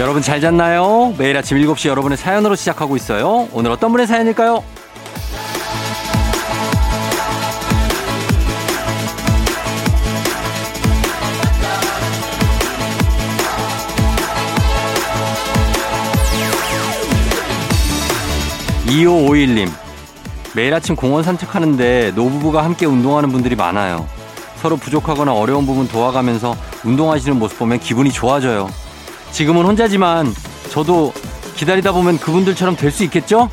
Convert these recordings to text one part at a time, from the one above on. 여러분 잘 잤나요? 매일 아침 7시 여러분의 사연으로 시작하고 있어요. 오늘 어떤 분의 사연일까요? 2551님, 매일 아침 공원 산책하는데 노부부가 함께 운동하는 분들이 많아요. 서로 부족하거나 어려운 부분 도와가면서 운동하시는 모습 보면 기분이 좋아져요. 지금은 혼자지만 저도 기다리다 보면 그분들처럼 될 수 있겠죠?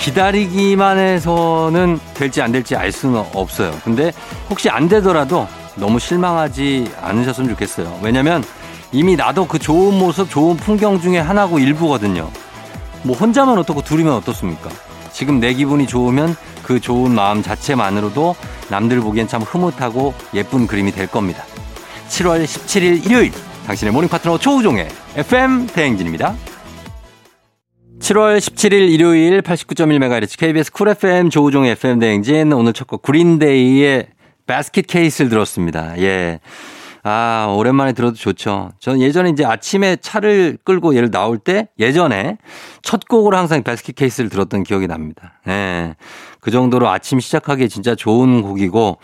기다리기만 해서는 될지 안 될지 알 수는 없어요. 근데 혹시 안 되더라도 너무 실망하지 않으셨으면 좋겠어요. 왜냐면 이미 나도 그 좋은 모습, 좋은 풍경 중에 하나고 일부거든요. 뭐 혼자면 어떻고 둘이면 어떻습니까? 지금 내 기분이 좋으면 그 좋은 마음 자체만으로도 남들 보기엔 참 흐뭇하고 예쁜 그림이 될 겁니다. 7월 17일 일요일, 당신의 모닝 파트너 조우종의 FM 대행진입니다. 7월 17일 일요일 89.1MHz KBS 쿨 FM 조우종의 FM 대행진. 오늘 첫 곡 그린데이의 바스킷 케이스를 들었습니다. 예. 아, 오랜만에 들어도 좋죠. 전 예전에 이제 아침에 차를 끌고 얘를 나올 때 예전에 첫 곡으로 항상 바스킷 케이스를 들었던 기억이 납니다. 예. 그 정도로 아침 시작하기에 진짜 좋은 곡이고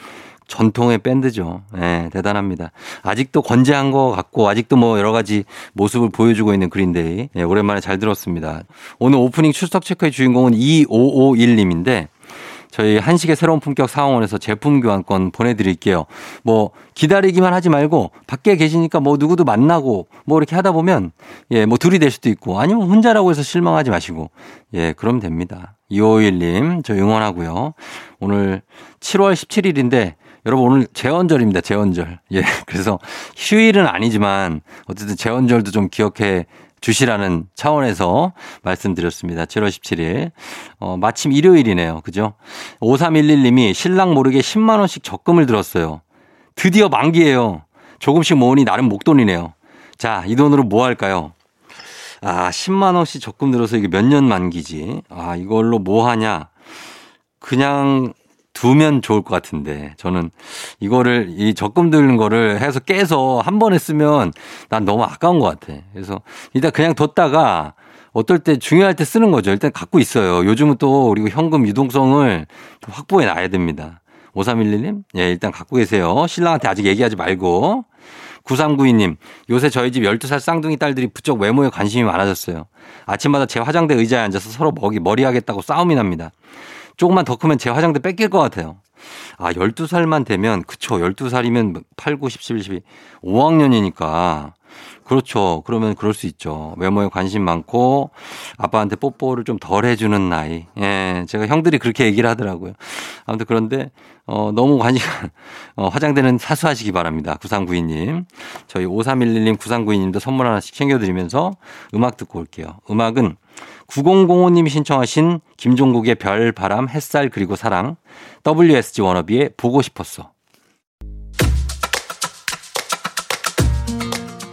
전통의 밴드죠. 예, 대단합니다. 아직도 건재한 것 같고 아직도 뭐 여러 가지 모습을 보여주고 있는 그린데이. 예, 오랜만에 잘 들었습니다. 오늘 오프닝 출석 체크의 주인공은 2551님인데 저희 한식의 새로운 품격 사원에서 제품 교환권 보내드릴게요. 뭐 기다리기만 하지 말고 밖에 계시니까 뭐 누구도 만나고 뭐 이렇게 하다 보면 예, 뭐 둘이 될 수도 있고 아니면 혼자라고 해서 실망하지 마시고 예, 그럼 됩니다. 2551님 저 응원하고요. 오늘 7월 17일인데 여러분 오늘 재원절입니다. 재원절. 예, 그래서 휴일은 아니지만 어쨌든 재원절도 좀 기억해 주시라는 차원에서 말씀드렸습니다. 7월 17일. 마침 일요일이네요. 그죠? 5311님이 신랑 모르게 10만 원씩 적금을 들었어요. 드디어 만기예요. 조금씩 모으니 나름 목돈이네요. 자, 이 돈으로 뭐 할까요? 아, 10만 원씩 적금 들어서 이게 몇 년 만기지? 아, 이걸로 뭐 하냐? 그냥 두면 좋을 것 같은데 저는 이거를 이 적금 들는 거를 해서 깨서 한 번에 쓰면 난 너무 아까운 것 같아. 그래서 일단 그냥 뒀다가 어떨 때 중요할 때 쓰는 거죠. 일단 갖고 있어요. 요즘은 또 그리고 현금 유동성을 확보해 놔야 됩니다. 5311님? 예, 일단 갖고 계세요. 신랑한테 아직 얘기하지 말고. 9392님, 요새 저희 집 12살 쌍둥이 딸들이 부쩍 외모에 관심이 많아졌어요. 아침마다 제 화장대 의자에 앉아서 서로 머리 하겠다고 싸움이 납니다. 조금만 더 크면 제 화장대 뺏길 것 같아요. 아, 12살만 되면, 그쵸. 12살이면 8, 9, 10, 11, 12, 5학년이니까. 그렇죠. 그러면 그럴 수 있죠. 외모에 관심 많고, 아빠한테 뽀뽀를 좀 덜 해주는 나이. 예, 제가 형들이 그렇게 얘기를 하더라고요. 아무튼 그런데, 너무 관심, 화장대는 사수하시기 바랍니다. 9392님. 저희 5311님, 9392님도 선물 하나씩 챙겨드리면서 음악 듣고 올게요. 음악은 9005님이 신청하신 김종국의 별, 바람, 햇살, 그리고 사랑, WSG 워너비의 보고 싶었어.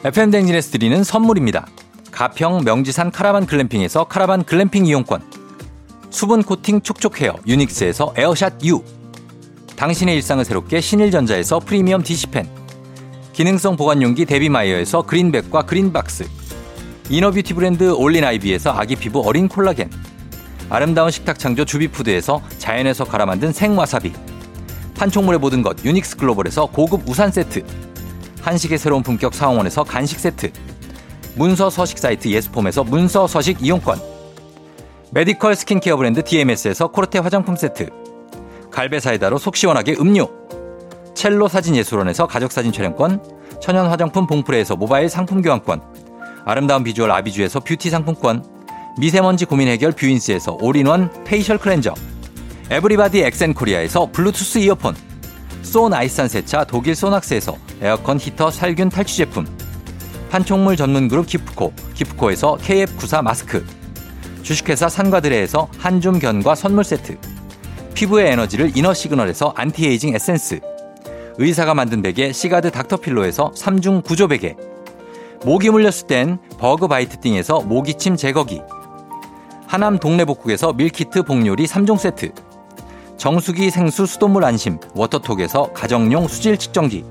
FM 댕진에서 드리는 선물입니다. 가평 명지산 카라반 글램핑에서 카라반 글램핑 이용권, 수분 코팅 촉촉 헤어 유닉스에서 에어샷 U, 당신의 일상을 새롭게 신일전자에서 프리미엄 디시펜, 기능성 보관용기 데비마이어에서 그린백과 그린박스, 이너뷰티 브랜드 올린아이비에서 아기피부 어린 콜라겐, 아름다운 식탁 창조 주비푸드에서 자연에서 갈아 만든 생와사비, 판촉물의 모든 것 유닉스 글로벌에서 고급 우산 세트, 한식의 새로운 품격 사원에서 간식세트, 문서 서식 사이트 예스폼에서 문서 서식 이용권, 메디컬 스킨케어 브랜드 DMS에서 코르테 화장품 세트, 갈베사이다로 속 시원하게 음료, 첼로 사진예술원에서 가족사진 촬영권, 천연 화장품 봉프레에서 모바일 상품 교환권, 아름다운 비주얼 아비주에서 뷰티 상품권, 미세먼지 고민 해결 뷰인스에서 올인원 페이셜 클렌저, 에브리바디 엑센코리아에서 블루투스 이어폰, 쏘 나이산 세차 독일 소낙스에서 에어컨 히터 살균 탈취 제품, 판촉물 전문 그룹 기프코, 기프코에서 KF94 마스크, 주식회사 산과드레에서 한줌 견과 선물 세트, 피부의 에너지를 이너 시그널에서 안티에이징 에센스, 의사가 만든 베개 시가드 닥터필로에서 3중 구조 베개, 모기 물렸을 땐 버그바이트띵에서 모기침 제거기, 하남 동네복국에서 밀키트 복요리 3종 세트, 정수기 생수 수돗물 안심 워터톡에서 가정용 수질 측정기,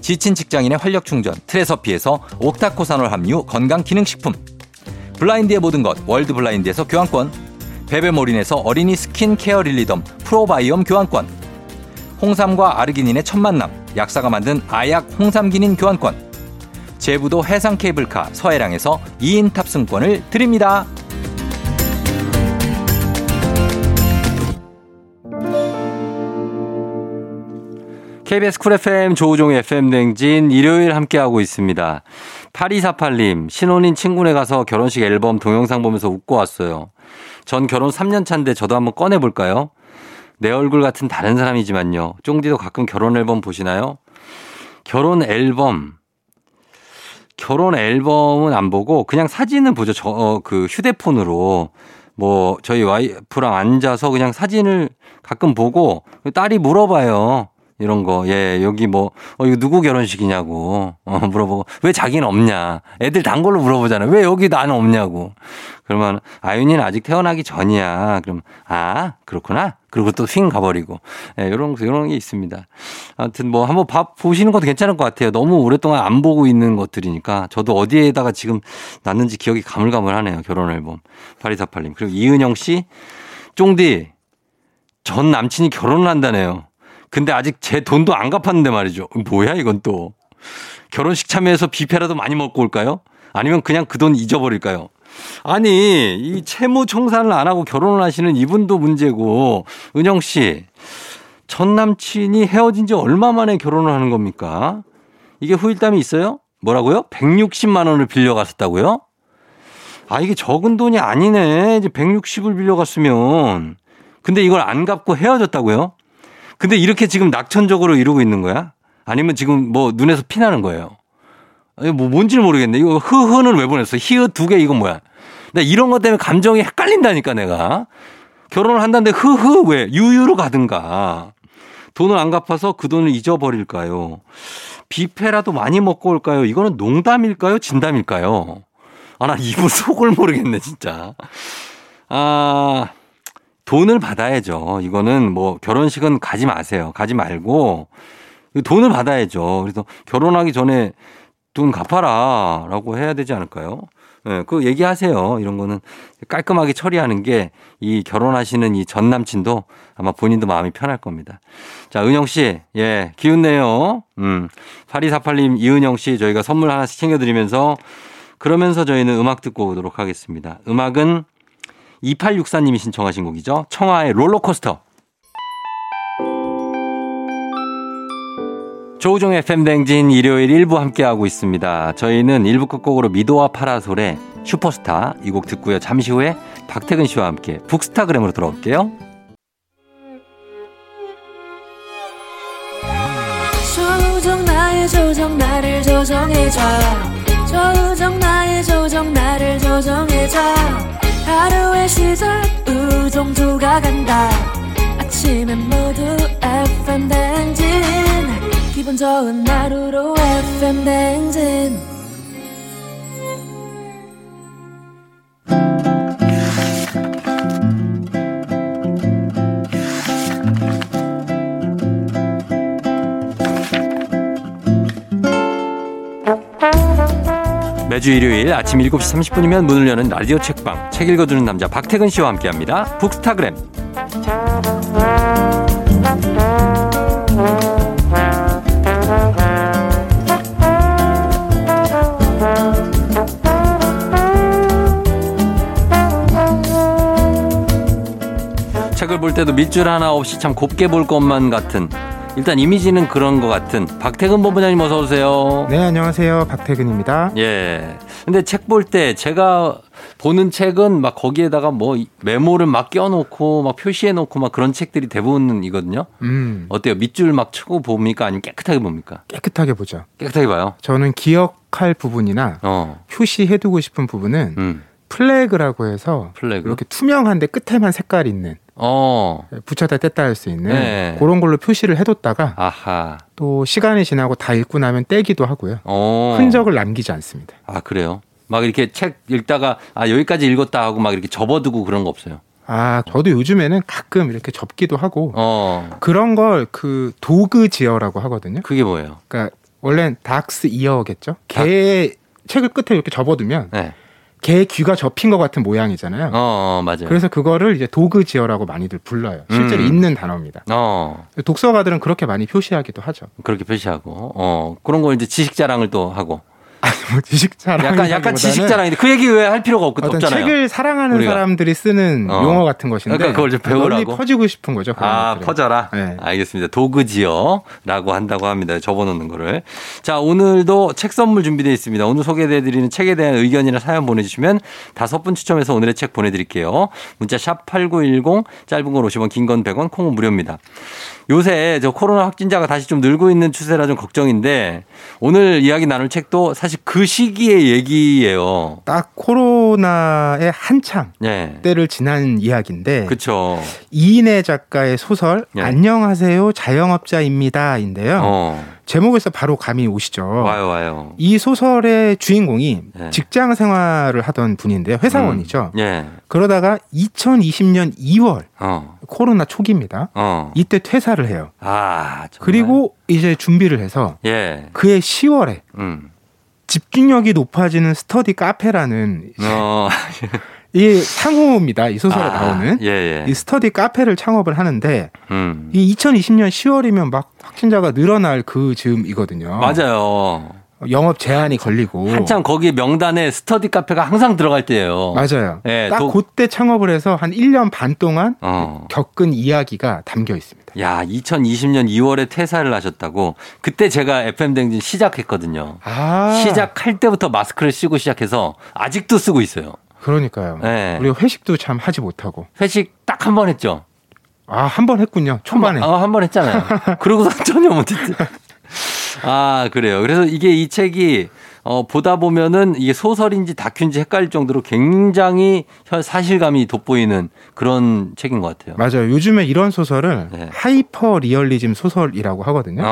지친 직장인의 활력 충전 트레서피에서 옥타코산올 함유 건강기능식품, 블라인드의 모든 것 월드블라인드에서 교환권, 베베모린에서 어린이 스킨케어 릴리덤 프로바이옴 교환권, 홍삼과 아르기닌의 첫 만남 약사가 만든 아약 홍삼기닌 교환권, 제부도 해상 케이블카 서해랑에서 2인 탑승권을 드립니다. KBS 쿨 FM 조우종의 FM 냉진 일요일 함께하고 있습니다. 8248님, 신혼인 친구네 가서 결혼식 앨범 동영상 보면서 웃고 왔어요. 전 결혼 3년 차인데 저도 한번 꺼내볼까요? 내 얼굴 같은 다른 사람이지만요. 쫑디도 가끔 결혼 앨범 보시나요? 결혼 앨범은 안 보고 그냥 사진은 보죠. 그 휴대폰으로. 뭐 저희 와이프랑 앉아서 그냥 사진을 가끔 보고 딸이 물어봐요. 이런 거, 예, 여기 뭐, 이거 누구 결혼식이냐고, 물어보고, 왜 자기는 없냐. 애들 단 걸로 물어보잖아. 왜 여기 나는 없냐고. 그러면, 아윤이는 아직 태어나기 전이야. 그럼, 아, 그렇구나. 그리고 또 휙 가버리고. 예, 요런 게 있습니다. 아무튼 뭐, 한번 밥 보시는 것도 괜찮을 것 같아요. 너무 오랫동안 안 보고 있는 것들이니까. 저도 어디에다가 지금 났는지 기억이 가물가물하네요. 결혼 앨범. 8248님. 그리고 이은영 씨, 쫑디, 전 남친이 결혼을 한다네요. 근데 아직 제 돈도 안 갚았는데 말이죠. 뭐야 이건 또. 결혼식 참여해서 뷔페라도 많이 먹고 올까요? 아니면 그냥 그 돈 잊어버릴까요? 아니 이 채무 청산을 안 하고 결혼을 하시는 이분도 문제고, 은영 씨, 전 남친이 헤어진 지 얼마 만에 결혼을 하는 겁니까? 이게 후일담이 있어요? 뭐라고요? 160만 원을 빌려갔었다고요? 아, 이게 적은 돈이 아니네. 이제 160을 빌려갔으면. 근데 이걸 안 갚고 헤어졌다고요? 근데 이렇게 지금 낙천적으로 이러고 있는 거야? 아니면 지금 뭐 눈에서 피나는 거예요? 뭐 뭔지 모르겠네. 이거 흐흐는 왜 보냈어? 히읗 두 개 이건 뭐야? 나 이런 것 때문에 감정이 헷갈린다니까 내가. 결혼을 한다는데 흐흐 왜? 유유로 가든가. 돈을 안 갚아서 그 돈을 잊어버릴까요? 뷔페라도 많이 먹고 올까요? 이거는 농담일까요? 진담일까요? 아, 나 이분 속을 모르겠네 진짜. 아... 돈을 받아야죠. 이거는 뭐 결혼식은 가지 마세요. 가지 말고 돈을 받아야죠. 그래서 결혼하기 전에 돈 갚아라 라고 해야 되지 않을까요? 네, 그거 얘기하세요. 이런 거는 깔끔하게 처리하는 게 이 결혼하시는 이 전 남친도 아마 본인도 마음이 편할 겁니다. 자, 은영 씨, 예, 기운내요. 8248님, 이은영 씨 저희가 선물 하나씩 챙겨드리면서 그러면서 저희는 음악 듣고 오도록 하겠습니다. 음악은 2864님이 신청하신 곡이죠. 청하의 롤러코스터. 조우종의 FM 댕진 일요일 1부 함께하고 있습니다. 저희는 1부 끝곡으로 미도와 파라솔의 슈퍼스타 이 곡 듣고요. 잠시 후에 박태근 씨와 함께 북스타그램으로 돌아올게요. 조우종 나의 조정 나를 조정해줘. 조우종 나의 조정 나를 조정해줘. 하루의 시절 우정조가 간다. 아침엔 모두 FM 댕진. 기분 좋은 하루로 FM 댕진. 매주 일요일 아침 7시 30분이면 문을 여는 라디오 책방, 책 읽어주는 남자 박태근 씨와 함께합니다. 북스타그램. 책을 볼 때도 밑줄 하나 없이 참 곱게 볼 것만 같은, 일단 이미지는 그런 것 같은 박태근 본부장님 어서 오세요. 네, 안녕하세요. 박태근입니다. 예. 근데 책 볼 때 제가 보는 책은 막 거기에다가 뭐 메모를 막 껴놓고 막 표시해놓고 막 그런 책들이 대부분이거든요. 어때요? 밑줄 막 치고 봅니까? 아니면 깨끗하게 봅니까? 깨끗하게 보죠. 깨끗하게 봐요. 저는 기억할 부분이나 표시해두고 싶은 부분은 플래그라고 해서 플래그? 이렇게 투명한데 끝에만 색깔 있는. 붙였다 뗐다 할 수 있는, 네, 그런 걸로 표시를 해뒀다가, 아하, 또 시간이 지나고 다 읽고 나면 떼기도 하고요. 흔적을 남기지 않습니다. 아, 그래요? 막 이렇게 책 읽다가 아 여기까지 읽었다 하고 막 이렇게 접어두고 그런 거 없어요? 아, 저도 요즘에는 가끔 이렇게 접기도 하고 그런 걸 그 도그지어라고 하거든요. 그게 뭐예요? 그러니까 원래는 닥스 이어겠죠. 개의 책을 끝에 이렇게 접어두면 네. 개 귀가 접힌 것 같은 모양이잖아요. 맞아요. 그래서 그거를 이제 도그지어라고 많이들 불러요. 실제로 있는 단어입니다. 독서가들은 그렇게 많이 표시하기도 하죠. 그렇게 표시하고 그런 걸 이제 지식자랑을 또 하고. 아니 뭐 지식자랑 약간 지식자랑인데 그 얘기 왜 할 필요가 없잖아요. 책을 사랑하는 우리가. 사람들이 쓰는 용어 같은 것인데 그러니까 그걸 좀 배우라고 널리 퍼지고 싶은 거죠. 아 것들은. 퍼져라. 네. 알겠습니다. 도그지어라고 한다고 합니다. 접어놓는 거를. 자 오늘도 책 선물 준비되어 있습니다. 오늘 소개해드리는 책에 대한 의견이나 사연 보내주시면 5분 추첨해서 오늘의 책 보내드릴게요. 문자 샵 8910 짧은 건 50원 긴 건 100원 콩은 무료입니다. 요새 저 코로나 확진자가 다시 좀 늘고 있는 추세라 좀 걱정인데 오늘 이야기 나눌 책도 사실 그 시기의 얘기예요. 딱 코로나의 한창 네. 때를 지난 이야기인데 그쵸. 이인혜 작가의 소설 네. 안녕하세요 자영업자입니다인데요. 제목에서 바로 감이 오시죠. 와요. 이 소설의 주인공이 네. 직장 생활을 하던 분인데요. 회사원이죠. 네. 그러다가 2020년 2월 코로나 초기입니다. 이때 퇴사를 해요. 아, 그리고 이제 준비를 해서 예. 그해 10월에 집중력이 높아지는 스터디 카페라는 이 상호입니다. 이 소설에 나오는 이 스터디 카페를 창업을 하는데 이 2020년 10월이면 막 확진자가 늘어날 그 즈음이거든요. 맞아요. 영업 제한이 걸리고 한참 거기 명단에 스터디 카페가 항상 들어갈 때예요. 맞아요. 네, 딱 그때 창업을 해서 한 1년 반 동안 겪은 이야기가 담겨 있습니다. 야, 2020년 2월에 퇴사를 하셨다고. 그때 제가 FM 댕진 시작했거든요. 시작할 때부터 마스크를 쓰고 시작해서 아직도 쓰고 있어요. 그러니까요. 네. 우리 회식도 참 하지 못하고. 회식 딱 한 번 했죠. 아, 한 번 했군요. 초반에. 한 번 했잖아요. 그러고서 전혀 못했죠. 아, 그래요. 그래서 이게 이 책이 보다 보면은 이게 소설인지 다큐인지 헷갈릴 정도로 굉장히 사실감이 돋보이는 그런 책인 것 같아요. 맞아요. 요즘에 이런 소설을 네. 하이퍼 리얼리즘 소설이라고 하거든요.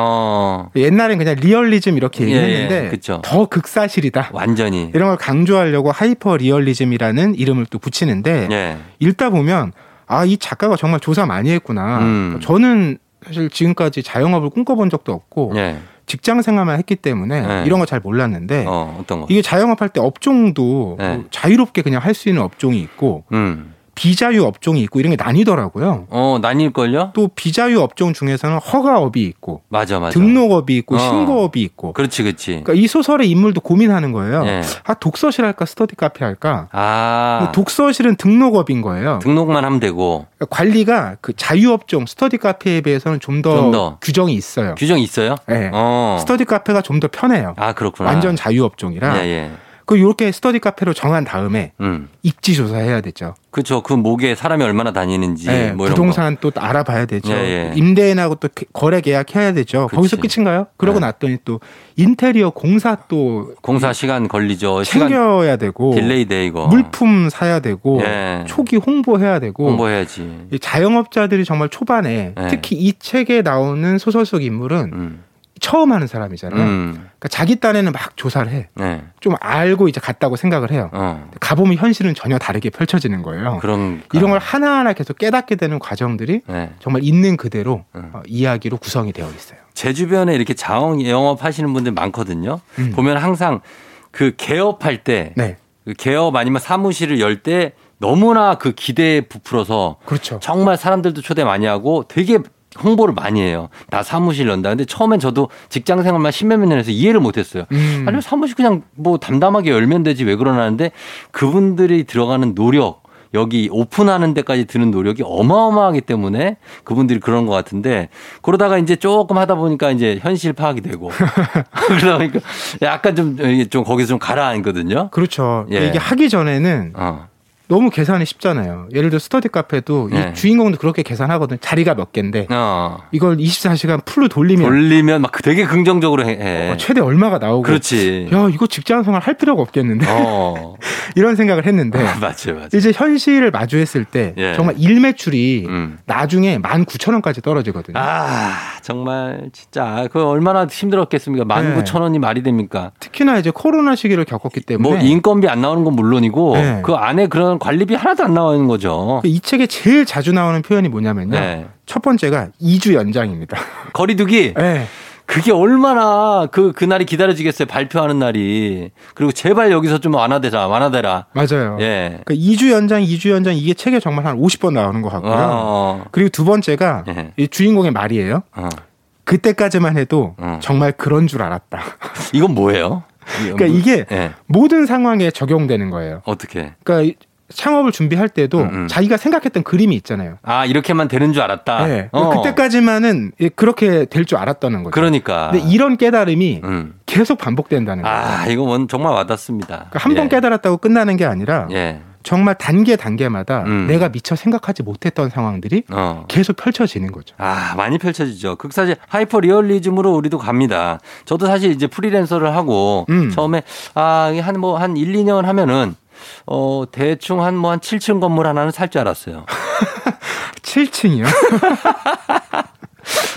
옛날엔 그냥 리얼리즘 이렇게 얘기했는데 더 극사실이다. 완전히. 이런 걸 강조하려고 하이퍼 리얼리즘이라는 이름을 또 붙이는데 읽다 보면 아, 이 작가가 정말 조사 많이 했구나. 저는 사실 지금까지 자영업을 꿈꿔본 적도 없고 직장 생활만 했기 때문에 이런 거 잘 몰랐는데 어떤 거? 이게 자영업할 때 업종도 자유롭게 그냥 할 수 있는 업종이 있고 비자유 업종이 있고 이런 게 나뉘더라고요. 나뉠걸요? 또 비자유 업종 중에서는 허가업이 있고 맞아. 등록업이 있고 신고업이 있고 그렇지. 그러니까 이 소설의 인물도 고민하는 거예요. 아, 독서실 할까 스터디 카페 할까? 아. 독서실은 등록업인 거예요. 등록만 하면 되고. 그러니까 관리가 그 자유 업종 스터디 카페에 비해서는 좀 더 규정이 있어요. 규정이 있어요? 네. 스터디 카페가 좀 더 편해요. 아, 그렇구나. 완전 자유 업종이라. 예. 그 이렇게 스터디 카페로 정한 다음에 입지 조사해야 되죠. 그렇죠. 그 목에 사람이 얼마나 다니는지 뭐 이런 부동산 거. 또 알아봐야 되죠. 임대인하고 또 거래 계약해야 되죠. 그치. 거기서 끝인가요? 그러고 났더니 또 인테리어 공사 시간 걸리죠. 챙겨야 되고 딜레이 돼 이거. 물품 사야 되고 초기 홍보해야 되고 홍보해야지. 자영업자들이 정말 초반에 특히 이 책에 나오는 소설 속 인물은 처음 하는 사람이잖아요. 그러니까 자기 딴에는 막 조사를 해. 좀 알고 이제 갔다고 생각을 해요. 가보면 현실은 전혀 다르게 펼쳐지는 거예요. 그런 이런 걸 하나하나 계속 깨닫게 되는 과정들이 정말 있는 그대로 이야기로 구성이 되어 있어요. 제 주변에 이렇게 자영업 하시는 분들 많거든요. 보면 항상 그 개업할 때 그 개업 아니면 사무실을 열 때 너무나 그 기대에 부풀어서 정말 사람들도 초대 많이 하고 되게 홍보를 많이 해요. 나 사무실 연다. 근데 처음엔 저도 직장 생활만 십몇 년 해서 이해를 못했어요. 아니 사무실 그냥 뭐 담담하게 열면 되지 왜 그러나는데 그분들이 들어가는 노력 여기 오픈하는 데까지 드는 노력이 어마어마하기 때문에 그분들이 그런 것 같은데 그러다가 이제 조금 하다 보니까 이제 현실 파악이 되고 그러다 보니까 약간 좀 거기서 좀 가라앉거든요. 그렇죠. 이게 하기 전에는 너무 계산이 쉽잖아요. 예를 들어 스터디 카페도 이 주인공도 그렇게 계산하거든요. 자리가 몇 개인데 이걸 24시간 풀로 돌리면 막 되게 긍정적으로 해. 최대 얼마가 나오고. 그렇지. 야 이거 직장생활 할 필요가 없겠는데. 이런 생각을 했는데. 맞아요. 이제 현실을 마주했을 때 정말 일 매출이 나중에 19,000원까지 떨어지거든요. 아 정말 진짜 그 얼마나 힘들었겠습니까. 19,000원이 말이 됩니까. 특히나 이제 코로나 시기를 겪었기 때문에. 뭐 인건비 안 나오는 건 물론이고 그 안에 그런 그런 관리비 하나도 안 나와 있는 거죠. 이 책에 제일 자주 나오는 표현이 뭐냐면요. 네. 첫 번째가 2주 연장입니다. 거리두기? 네. 그게 얼마나 그날이 기다려지겠어요. 발표하는 날이. 그리고 제발 여기서 좀 완화되라. 맞아요. 예. 그러니까 2주 연장 이게 책에 정말 한 50번 나오는 것 같고요. 그리고 두 번째가 이 주인공의 말이에요. 그때까지만 해도 정말 그런 줄 알았다. 이건 뭐예요? 그러니까 이게 모든 상황에 적용되는 거예요. 어떻게? 그러니까 창업을 준비할 때도 자기가 생각했던 그림이 있잖아요. 아, 이렇게만 되는 줄 알았다. 네. 그때까지만은 그렇게 될 줄 알았다는 거죠. 그러니까. 근데 이런 깨달음이 계속 반복된다는 거예요. 아, 이거 정말 와닿습니다. 그러니까 한 번 깨달았다고 끝나는 게 아니라 정말 단계마다 내가 미처 생각하지 못했던 상황들이 계속 펼쳐지는 거죠. 아, 많이 펼쳐지죠. 극사실 하이퍼 리얼리즘으로 우리도 갑니다. 저도 사실 이제 프리랜서를 하고 처음에 한 1, 2년 하면은 대충 한 7층 건물 하나는 살 줄 알았어요. 7층이요?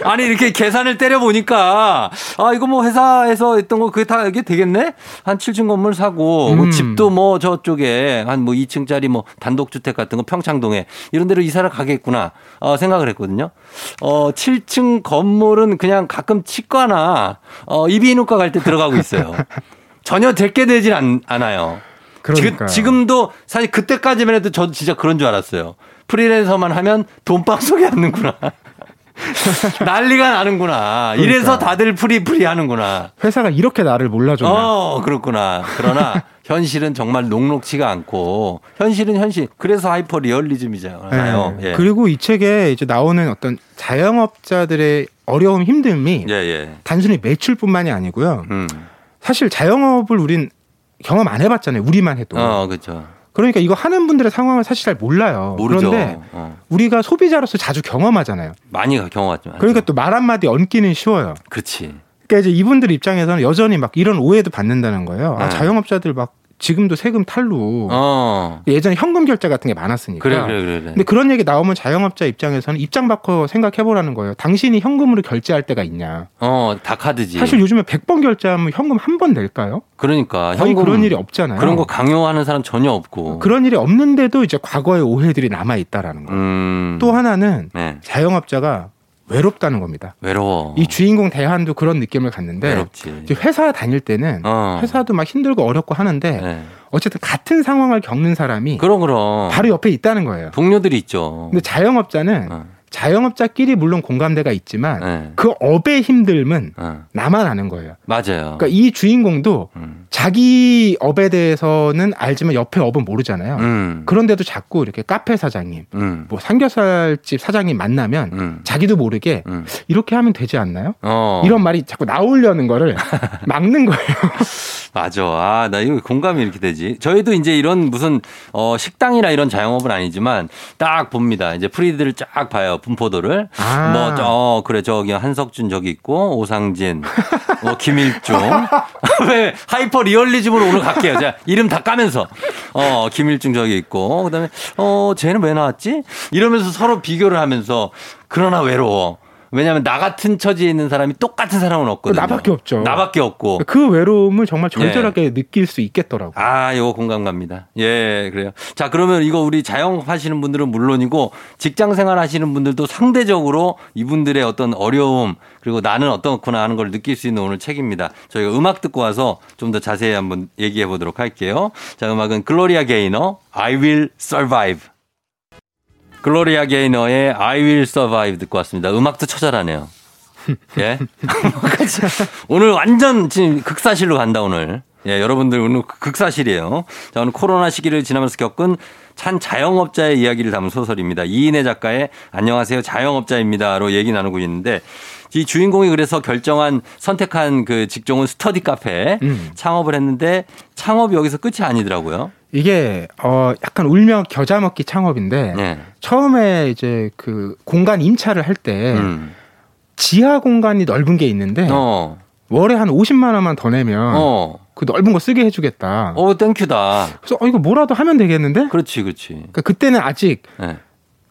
아니, 이렇게 계산을 때려보니까, 아, 이거 회사에서 했던 거 이게 되겠네? 한 7층 건물 사고, 집도 저쪽에, 한 2층짜리 단독주택 같은 거 평창동에, 이런 데로 이사를 가겠구나, 생각을 했거든요. 7층 건물은 그냥 가끔 치과나, 이비인후과 갈 때 들어가고 있어요. 전혀 제게 되진 않아요. 지금도 사실 그때까지만 해도 저 진짜 그런 줄 알았어요. 프리랜서만 하면 돈방 속에 앉는구나. 난리가 나는구나. 그러니까. 이래서 다들 프리프리 하는구나. 회사가 이렇게 나를 몰라줬나. 그렇구나. 그러나 현실은 정말 녹록치가 않고 현실은 현실. 그래서 하이퍼 리얼리즘이잖아요. 네. 예. 그리고 이 책에 이제 나오는 어떤 자영업자들의 어려움, 힘듦이 단순히 매출뿐만이 아니고요. 사실 자영업을 우린 경험 안 해봤잖아요. 우리만 해도. 그렇죠. 그러니까 이거 하는 분들의 상황을 사실 잘 몰라요. 모르죠. 그런데 우리가 소비자로서 자주 경험하잖아요. 많이 경험하죠. 그러니까 또 말 한마디 얹기는 쉬워요. 그렇지. 그러니까 이제 이분들 입장에서는 여전히 막 이런 오해도 받는다는 거예요. 아, 자영업자들 막 지금도 세금 탈루. 예전에 현금 결제 같은 게 많았으니까. 그래. 근데 그런 얘기 나오면 자영업자 입장에서는 입장 바꿔 생각해보라는 거예요. 당신이 현금으로 결제할 때가 있냐. 다 카드지. 사실 요즘에 100번 결제하면 현금 한 번 낼까요? 그러니까. 거의 그런 일이 없잖아요. 그런 거 강요하는 사람 전혀 없고. 그런 일이 없는데도 이제 과거의 오해들이 남아있다라는 거예요. 또 하나는 자영업자가 외롭다는 겁니다. 외로워. 이 주인공 대한도 그런 느낌을 갔는데 외롭지. 회사 다닐 때는 회사도 막 힘들고 어렵고 하는데 어쨌든 같은 상황을 겪는 사람이 그럼 바로 옆에 있다는 거예요. 동료들이 있죠. 근데 자영업자는 자영업자끼리 물론 공감대가 있지만 그 업의 힘듦은 나만 아는 거예요. 맞아요. 그러니까 이 주인공도 자기 업에 대해서는 알지만 옆에 업은 모르잖아요. 그런데도 자꾸 이렇게 카페 사장님, 삼겹살집 사장님 만나면 자기도 모르게 이렇게 하면 되지 않나요? 이런 말이 자꾸 나오려는 거를 막는 거예요. 맞아. 아, 나 이거 공감이 이렇게 되지. 저희도 이제 이런 무슨 식당이나 이런 자영업은 아니지만 딱 봅니다. 이제 프리들을 쫙 봐요. 분포도를. 한석준 저기 있고 오상진, 김일종. 왜 하이퍼 리얼리즘으로 오늘 갈게요. 제가 이름 다 까면서 김일종 저기 있고 그다음에 쟤는 왜 나왔지? 이러면서 서로 비교를 하면서 그러나 외로워. 왜냐하면 나 같은 처지에 있는 사람이 똑같은 사람은 없거든요. 나밖에 없죠. 나밖에 없고. 그 외로움을 정말 절절하게 느낄 수 있겠더라고요. 아, 이거 공감 갑니다. 예, 그래요. 자, 그러면 이거 우리 자영업 하시는 분들은 물론이고 직장 생활 하시는 분들도 상대적으로 이분들의 어떤 어려움 그리고 나는 어떻구나 하는 걸 느낄 수 있는 오늘 책입니다. 저희가 음악 듣고 와서 좀 더 자세히 한번 얘기해 보도록 할게요. 자, 음악은 글로리아 게이너, I Will Survive. 글로리아 게이너의 I Will Survive 듣고 왔습니다. 음악도 처절하네요. 예. 오늘 완전 지금 극사실로 간다 오늘. 예, 여러분들 오늘 극사실이에요. 자, 오늘 코로나 시기를 지나면서 겪은 찬 자영업자의 이야기를 담은 소설입니다. 이인혜 작가의 안녕하세요 자영업자입니다로 얘기 나누고 있는데 이 주인공이 그래서 선택한 그 직종은 스터디 카페 창업을 했는데 창업이 여기서 끝이 아니더라고요. 이게 약간 울며 겨자 먹기 창업인데 처음에 이제 그 공간 임차를 할 때 지하 공간이 넓은 게 있는데 월에 한 50만 원만 더 내면 그 넓은 거 쓰게 해주겠다. 땡큐다. 그래서 이거 뭐라도 하면 되겠는데? 그렇지. 그러니까 그때는 아직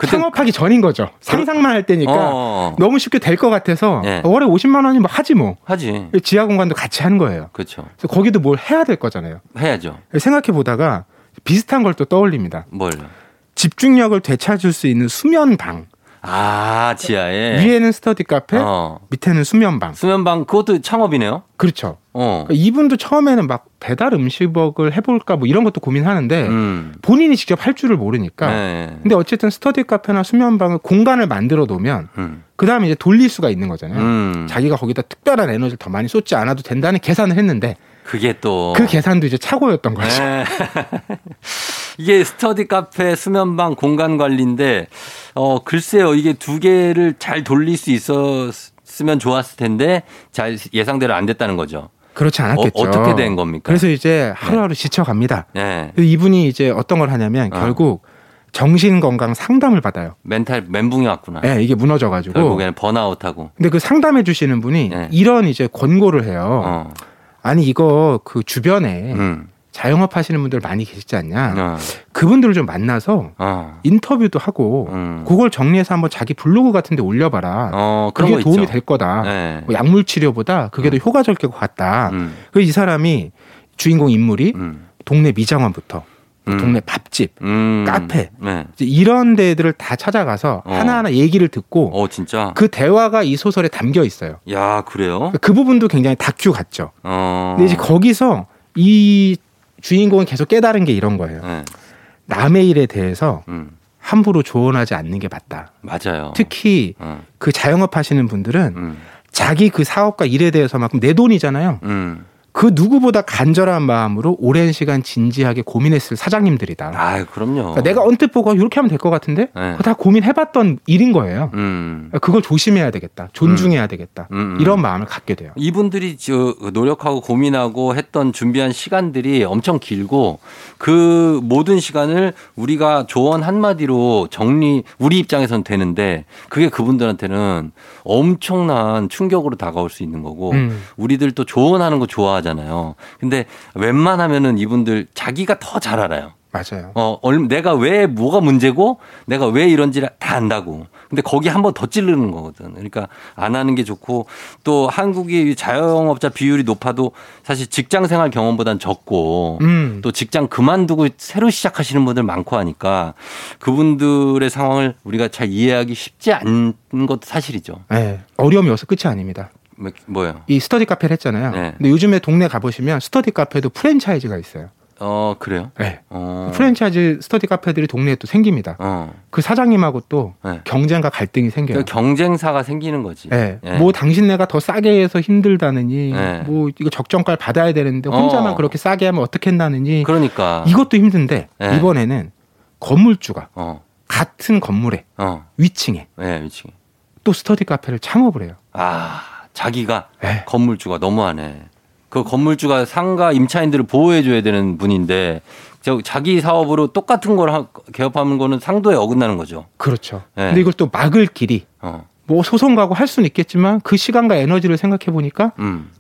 창업하기 전인 거죠. 상상만 할 때니까 너무 쉽게 될 것 같아서 월에 50만 원이 하지. 지하 공간도 같이 한 거예요. 그렇죠. 그래서 거기도 뭘 해야 될 거잖아요. 해야죠. 생각해 보다가 비슷한 걸 또 떠올립니다. 뭘요? 집중력을 되찾을 수 있는 수면방. 아, 지하에. 위에는 스터디 카페, 밑에는 수면방. 수면방, 그것도 창업이네요? 그렇죠. 그러니까 이분도 처음에는 막 배달 음식업을 해볼까 뭐 이런 것도 고민하는데 본인이 직접 할 줄을 모르니까. 네. 근데 어쨌든 스터디 카페나 수면방을 공간을 만들어 놓으면 그 다음에 이제 돌릴 수가 있는 거잖아요. 자기가 거기다 특별한 에너지를 더 많이 쏟지 않아도 된다는 계산을 했는데. 그게 또. 그 계산도 이제 착오였던 거죠. 네. 이게 스터디 카페, 수면방, 공간 관리인데, 글쎄요, 이게 두 개를 잘 돌릴 수 있었으면 좋았을 텐데, 잘 예상대로 안 됐다는 거죠. 그렇지 않았겠죠. 어떻게 된 겁니까? 그래서 이제 하루하루 지쳐갑니다. 네. 이분이 이제 어떤 걸 하냐면, 결국 정신건강 상담을 받아요. 멘탈, 멘붕이 왔구나. 네, 이게 무너져가지고. 결국에는 번아웃하고. 근데 그 상담해주시는 분이 이런 이제 권고를 해요. 아니, 이거 그 주변에 자영업 하시는 분들 많이 계시지 않냐. 그분들을 좀 만나서 인터뷰도 하고 그걸 정리해서 한번 자기 블로그 같은 데 올려봐라. 그런 그게 도움이 있죠. 될 거다. 네. 약물 치료보다 그게 더 효과적일 것 같다. 그래서 이 사람이 주인공 인물이 동네 미장원부터 동네 밥집, 카페 네. 이런 데들을 다 찾아가서 하나하나 얘기를 듣고 진짜? 그 대화가 이 소설에 담겨 있어요. 야, 그래요? 그 부분도 굉장히 다큐 같죠. 근데 이제 거기서 이 주인공은 계속 깨달은 게 이런 거예요. 네. 남의 일에 대해서 함부로 조언하지 않는 게 맞다. 맞아요. 특히 그 자영업 하시는 분들은 자기 그 사업과 일에 대해서만큼 내 돈이잖아요. 그 누구보다 간절한 마음으로 오랜 시간 진지하게 고민했을 사장님들이다. 아, 그럼요. 그러니까 내가 언뜻 보고 이렇게 하면 될 것 같은데 네. 그거 다 고민해봤던 일인 거예요. 그걸 조심해야 되겠다. 존중해야 되겠다. 이런 마음을 갖게 돼요. 이분들이 노력하고 고민하고 했던 준비한 시간들이 엄청 길고 그 모든 시간을 우리가 조언 한마디로 정리 우리 입장에서는 되는데 그게 그분들한테는 엄청난 충격으로 다가올 수 있는 거고 우리들 또 조언하는 거 좋아하잖아요. 근데 웬만하면은 이분들 자기가 더 잘 알아요. 맞아요. 내가 왜 뭐가 문제고 내가 왜 이런지를 다 안다고. 근데 거기 한 번 더 찌르는 거거든. 그러니까 안 하는 게 좋고 또 한국이 자영업자 비율이 높아도 사실 직장 생활 경험보단 적고 또 직장 그만두고 새로 시작하시는 분들 많고 하니까 그분들의 상황을 우리가 잘 이해하기 쉽지 않은 것도 사실이죠. 네. 어려움이 여기서 끝이 아닙니다. 뭐요? 이 스터디 카페를 했잖아요. 네. 근데 요즘에 동네 가보시면 스터디 카페도 프랜차이즈가 있어요. 그래요? 네. 프랜차이즈 스터디 카페들이 동네에 또 생깁니다. 그 사장님하고 또 네. 경쟁과 갈등이 생겨요. 그러니까 경쟁사가 생기는 거지. 네. 네. 뭐 당신네가 더 싸게 해서 힘들다느니 네. 뭐 이거 적정가를 받아야 되는데 혼자만 그렇게 싸게 하면 어떻겠나느니. 그러니까. 이것도 힘든데 네. 이번에는 건물주가 같은 건물에 위층에 네, 위층에 또 스터디 카페를 창업을 해요. 아. 자기가 에? 건물주가 너무하네. 그 건물주가 상가 임차인들을 보호해줘야 되는 분인데 자기 사업으로 똑같은 걸 개업하는 거는 상도에 어긋나는 거죠. 그렇죠. 에. 근데 이걸 또 막을 길이 뭐 소송 가고 할 수는 있겠지만 그 시간과 에너지를 생각해 보니까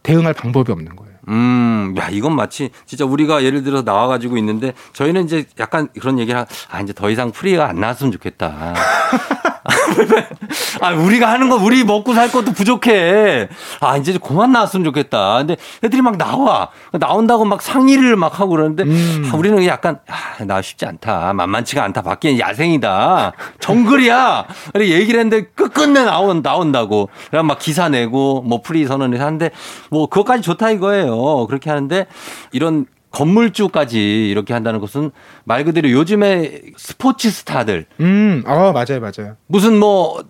대응할 방법이 없는 거예요. 야, 이건 마치 진짜 우리가 예를 들어서 나와가지고 있는데 저희는 이제 약간 그런 얘기를 이제 더 이상 프리가 안 나왔으면 좋겠다. 우리가 하는 거 우리 먹고 살 것도 부족해. 이제 그만 나왔으면 좋겠다. 근데 애들이 막 나온다고 막 상의를 막 하고 그러는데 우리는 약간 나 쉽지 않다. 만만치가 않다. 밖에 야생이다. 정글이야. 얘기를 했는데 끝끝내 나온다고. 그럼 막 기사 내고 뭐 프리 선언을 하는데 뭐 그것까지 좋다 이거예요. 그렇게 하는데 이런 건물주까지 이렇게 한다는 것은 말 그대로 요즘에 스포츠 스타들. 맞아요. 무슨 뭐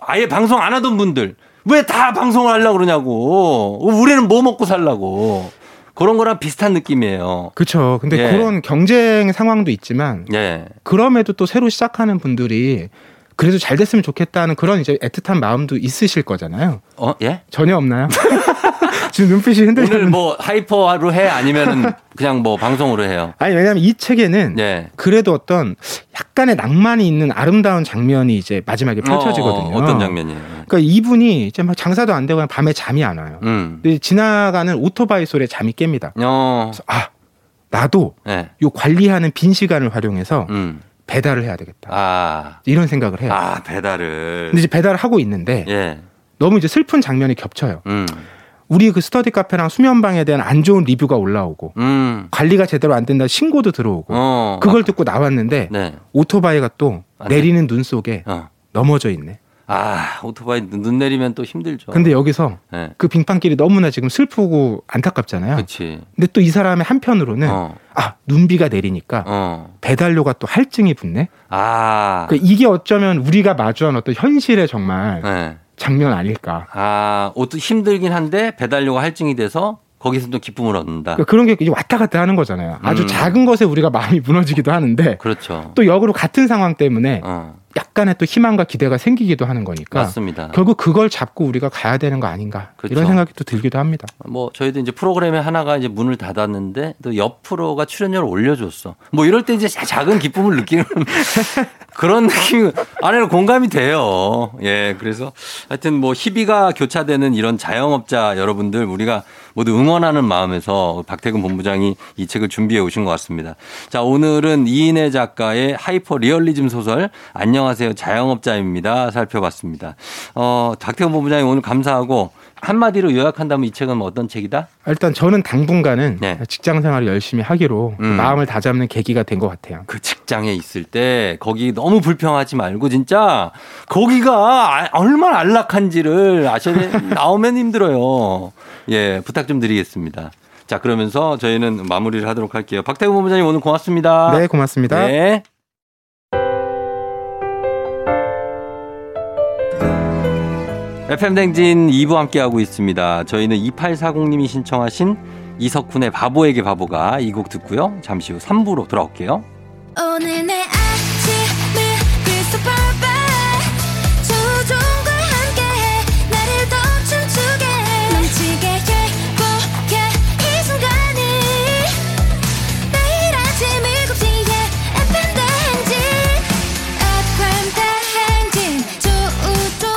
아예 방송 안 하던 분들. 왜 다 방송을 하려고 그러냐고. 우리는 뭐 먹고 살라고. 그런 거랑 비슷한 느낌이에요. 그렇죠. 근데 예. 그런 경쟁 상황도 있지만 예. 그럼에도 또 새로 시작하는 분들이 그래도 잘 됐으면 좋겠다는 그런 이제 애틋한 마음도 있으실 거잖아요. 예? 전혀 없나요? 지금 눈빛이 흔들리는. 오늘 뭐 하이퍼로 해 아니면은 그냥 뭐 방송으로 해요. 아니 왜냐하면 이 책에는 예. 그래도 어떤 약간의 낭만이 있는 아름다운 장면이 이제 마지막에 펼쳐지거든요. 어떤 장면이에요? 그러니까 이분이 이제 막 장사도 안 되고 그냥 밤에 잠이 안 와요. 근데 지나가는 오토바이 소리에 잠이 깹니다. 그래서 나도 요 관리하는 빈 시간을 활용해서. 배달을 해야 되겠다. 이런 생각을 해요. 배달을. 근데 이제 배달을 하고 있는데 예. 너무 이제 슬픈 장면이 겹쳐요. 우리 그 스터디 카페랑 수면방에 대한 안 좋은 리뷰가 올라오고 관리가 제대로 안 된다 신고도 들어오고 그걸 듣고 나왔는데 네. 오토바이가 또 내리는 눈 속에 넘어져 있네. 아 오토바이 눈 내리면 또 힘들죠. 근데 여기서 네. 그 빙판길이 너무나 지금 슬프고 안타깝잖아요. 그치. 근데 또 이 사람의 한편으로는 아 눈비가 내리니까 배달료가 또 할증이 붙네. 아 그러니까 이게 어쩌면 우리가 마주한 어떤 현실의 정말 네. 장면 아닐까. 아 옷도 힘들긴 한데 배달료가 할증이 돼서 거기서 또 기쁨을 얻는다. 그러니까 그런 게 이제 왔다 갔다 하는 거잖아요. 아주 작은 것에 우리가 마음이 무너지기도 하는데 그렇죠. 또 역으로 같은 상황 때문에 약간의 또 희망과 기대가 생기기도 하는 거니까. 맞습니다. 결국 그걸 잡고 우리가 가야 되는 거 아닌가. 그렇죠. 이런 생각이 또 들기도 합니다. 뭐 저희도 이제 프로그램의 하나가 이제 문을 닫았는데 또 옆 프로가 출연료를 올려줬어. 뭐 이럴 때 이제 작은 기쁨을 느끼는 그런 느낌 안에는 공감이 돼요. 예, 그래서 하여튼 뭐 희비가 교차되는 이런 자영업자 여러분들 우리가 모두 응원하는 마음에서 박태근 본부장이 이 책을 준비해 오신 것 같습니다. 자, 오늘은 이인혜 작가의 하이퍼 리얼리즘 소설 안녕하세요 자영업자입니다 살펴봤습니다. 박태근 본부장님 오늘 감사하고 한마디로 요약한다면 이 책은 어떤 책이다? 일단 저는 당분간은 네. 직장 생활을 열심히 하기로 마음을 다잡는 계기가 된 것 같아요. 그 직장에 있을 때 거기 너무 불평하지 말고 진짜 거기가 얼마나 안락한지를 아셔야 나오면 힘들어요. 예, 부탁 좀 드리겠습니다. 자, 그러면서 저희는 마무리를 하도록 할게요. 박태근 본부장님 오늘 고맙습니다. 네, 고맙습니다. 네. FM댕진 2부 함께하고 있습니다. 저희는 2840님이 신청하신 이석훈의 바보에게 바보가 이 곡 듣고요. 잠시 후 3부로 돌아올게요. 오늘 내 아침을 Crystal Bye 조우종과 함께해 나를 더 춤추게 넘치게 행복해 이 순간이 매일 아침 7시에 FM댕진 조우종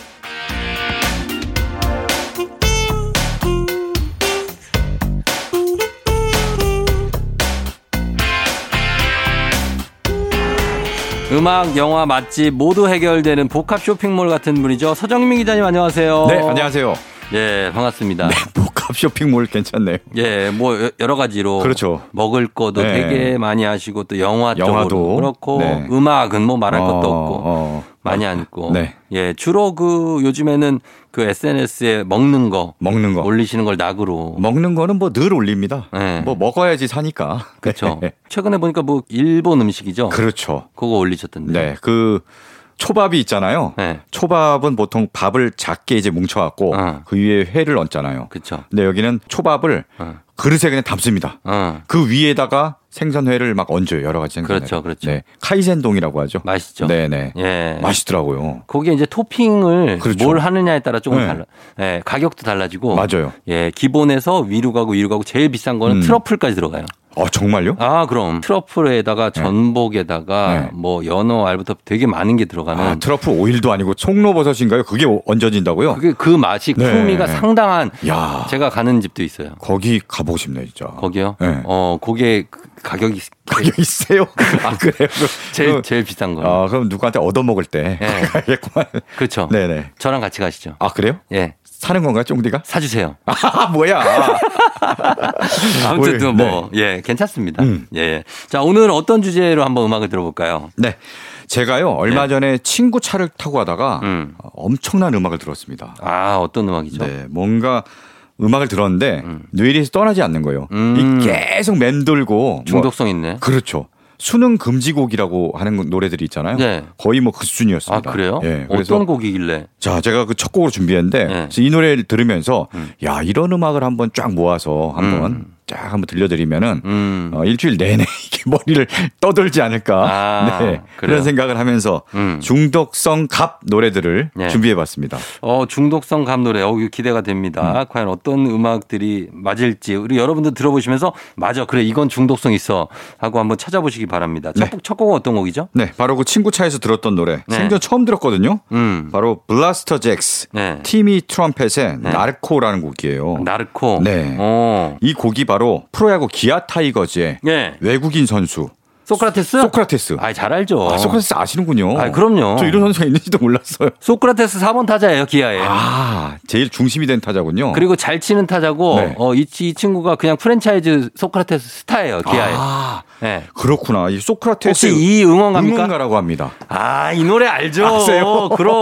음악, 영화, 맛집 모두 해결되는 복합 쇼핑몰 같은 분이죠. 서정민 기자님 안녕하세요. 네, 안녕하세요. 예, 반갑습니다. 네, 복합 쇼핑몰 괜찮네요. 예, 뭐 여러 가지로 그렇죠. 먹을 것도 네. 되게 많이 하시고 또 영화 쪽으로 그렇고 네. 음악은 뭐 말할 것도 없고 많이 안고 네. 예, 주로 그 요즘에는 그 SNS에 먹는 거 올리시는 걸 낙으로 먹는 거는 뭐 늘 올립니다. 네. 뭐 먹어야지 사니까. 그렇죠. 최근에 보니까 뭐 일본 음식이죠. 그렇죠. 그거 올리셨던데. 네. 그 초밥이 있잖아요. 네. 초밥은 보통 밥을 작게 이제 뭉쳐갖고 그 위에 회를 얹잖아요. 그렇죠. 근데 여기는 초밥을 그릇에 그냥 담습니다. 그 위에다가 생선회를 막 얹어요. 여러 가지 생선회. 그렇죠, 그렇죠. 네. 카이센동이라고 하죠. 맛있죠. 네네. 예. 맛있더라고요. 거기에 이제 토핑을 그렇죠. 뭘 하느냐에 따라 조금 네. 달라. 네. 가격도 달라지고. 맞아요. 예. 기본에서 위로 가고 제일 비싼 거는 트러플까지 들어가요. 아, 정말요? 아, 그럼. 트러플에다가 전복에다가 네. 뭐 연어, 알부터 되게 많은 게 들어가는. 아, 트러플 오일도 아니고 송로버섯인가요? 그게 얹어진다고요? 그게 그 맛이 네. 풍미가 상당한. 야. 제가 가는 집도 있어요. 거기 가보고 싶네요, 진짜. 거기요? 네. 거기에 가격이 있어요? 아, 그래요? 제일 비싼 거예요. 아, 그럼 누구한테 얻어먹을 때. 네. 가야겠구만. 그렇죠. 네네. 저랑 같이 가시죠. 아, 그래요? 예. 네. 사는 건가요, 쫑디가? 사주세요. 아, 뭐야. 아무튼 뭐, 네. 예, 괜찮습니다. 예. 자, 오늘 어떤 주제로 한번 음악을 들어볼까요? 네. 제가요, 얼마 전에 친구 차를 타고 하다가 엄청난 음악을 들었습니다. 아, 어떤 음악이죠? 네. 뭔가 음악을 들었는데 뇌리에서 떠나지 않는 거예요. 이 계속 맴돌고. 중독성 뭐, 있네. 그렇죠. 수능 금지곡이라고 하는 노래들이 있잖아요. 네. 거의 뭐 그 수준이었습니다. 아, 그래요? 예, 어떤 곡이길래? 자, 제가 그 첫 곡으로 준비했는데 네. 이 노래를 들으면서 야, 이런 음악을 한번 쫙 모아서 한번 쫙 한번 들려드리면은 일주일 내내 이게 머리를 떠돌지 않을까. 아, 네. 그런 생각을 하면서 중독성 갑 노래들을 네. 준비해봤습니다. 중독성 갑 노래 기대가 됩니다. 과연 어떤 음악들이 맞을지 우리 여러분들 들어보시면서 맞아 그래 이건 중독성 있어 하고 한번 찾아보시기 바랍니다. 네. 첫 곡은 어떤 곡이죠? 네, 바로 그 친구 차에서 들었던 노래. 네. 생전 처음 들었거든요. 바로 블래스터잭스 네. 티미 트럼펫의 네. 나르코라는 곡이에요. 나르코. 네. 오. 이 곡이 바로 프로야구 기아 타이거즈의 네. 외국인 선수 소크라테스? 소크라테스. 아, 잘 알죠. 아, 소크라테스 아시는군요. 아, 그럼요. 저 이런 선수가 있는지도 몰랐어요. 소크라테스 4번 타자예요, 기아에. 아, 제일 중심이 된 타자군요. 그리고 잘 치는 타자고, 네. 이 친구가 그냥 프랜차이즈 소크라테스 스타예요, 기아에. 아, 네. 그렇구나. 이 소크라테스. 혹시 이 응원가입니까? 응원가라고 합니다. 아, 이 노래 알죠. 아세요? 그럼.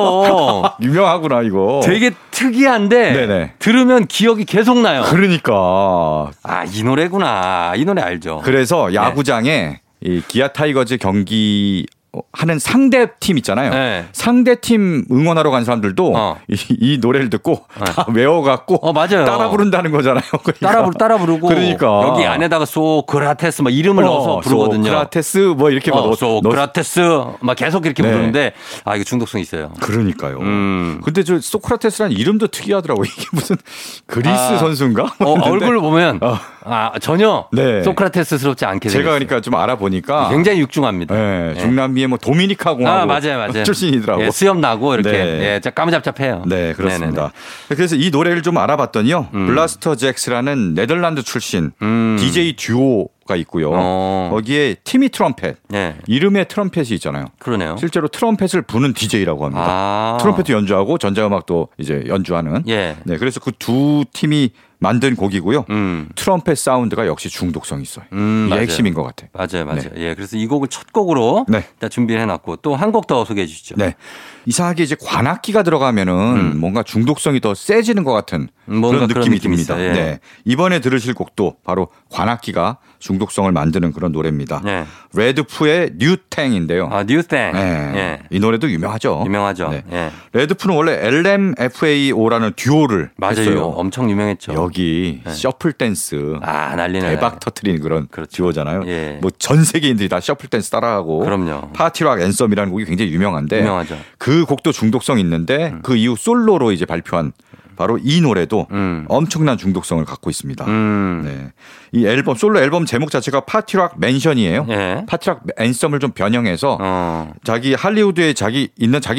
유명하구나, 이거. 되게 특이한데, 네네. 들으면 기억이 계속 나요. 그러니까. 아, 이 노래구나. 이 노래 알죠. 그래서 야구장에 네. 이 기아 타이거즈 경기 하는 상대 팀 있잖아요. 네. 상대 팀 응원하러 간 사람들도 이 노래를 듣고 네. 다 외워갖고 맞아요. 따라 부른다는 거잖아요. 그러니까. 따라 부르고 그러니까. 여기 안에다가 소크라테스 막 이름을 넣어서 부르거든요. 소크라테스 뭐 이렇게 막 소크라테스 막 계속 이렇게 네. 부르는데 아 이게 중독성 있어요. 그러니까요. 근데 저 소크라테스라는 이름도 특이하더라고. 이게 무슨 그리스 선수인가? 얼굴을 보면 전혀 네. 소크라테스스럽지 않게 제가 되겠어요. 그러니까 좀 알아보니까 굉장히 육중합니다. 네. 네. 중남미 뭐 도미니카 공화국 맞아요. 출신이더라고. 예, 수염 나고 이렇게 네. 예, 까무잡잡해요. 네, 그렇습니다. 네네네. 그래서 이 노래를 좀 알아봤더니요. 블래스터잭스라는 네덜란드 출신 DJ 듀오가 있고요. 거기에 티미 트럼펫. 네. 이름에 트럼펫이 있잖아요. 그러네요. 실제로 트럼펫을 부는 DJ라고 합니다. 아. 트럼펫도 연주하고 전자음악도 이제 연주하는. 예. 네, 그래서 그 두 팀이 만든 곡이고요. 트럼펫 사운드가 역시 중독성 있어요. 이게 맞아요. 핵심인 것 같아요. 맞아요. 네. 예, 그래서 이 곡을 첫 곡으로 네. 일단 준비를 해놨고 또 한 곡 더 소개해 주시죠. 네. 이상하게 이제 관악기가 들어가면은 뭔가 중독성이 더 세지는 것 같은 그런 느낌이 듭니다. 예. 네. 이번에 들으실 곡도 바로 관악기가 중독성을 만드는 그런 노래입니다. 네. 레드푸의 뉴탱인데요. 아, 뉴탱. 네. 예. 이 노래도 유명하죠. 네. 예. 레드푸는 원래 LMFAO라는 듀오를 맞아요. 했어요. 엄청 유명했죠. 여기 네. 셔플 댄스 난리나요. 대박 터트린 그런 듀오잖아요. 예. 뭐 전 세계인들이 다 셔플 댄스 따라하고 그럼요. 파티락 앤썸이라는 곡이 굉장히 유명한데 유명하죠. 그 곡도 중독성 있는데 그 이후 솔로로 이제 발표한 바로 이 노래도 엄청난 중독성을 갖고 있습니다. 네. 이 앨범 솔로 앨범 제목 자체가 파티락 맨션이에요. 예. 파티락 앤썸을 좀 변형해서 자기 할리우드에 자기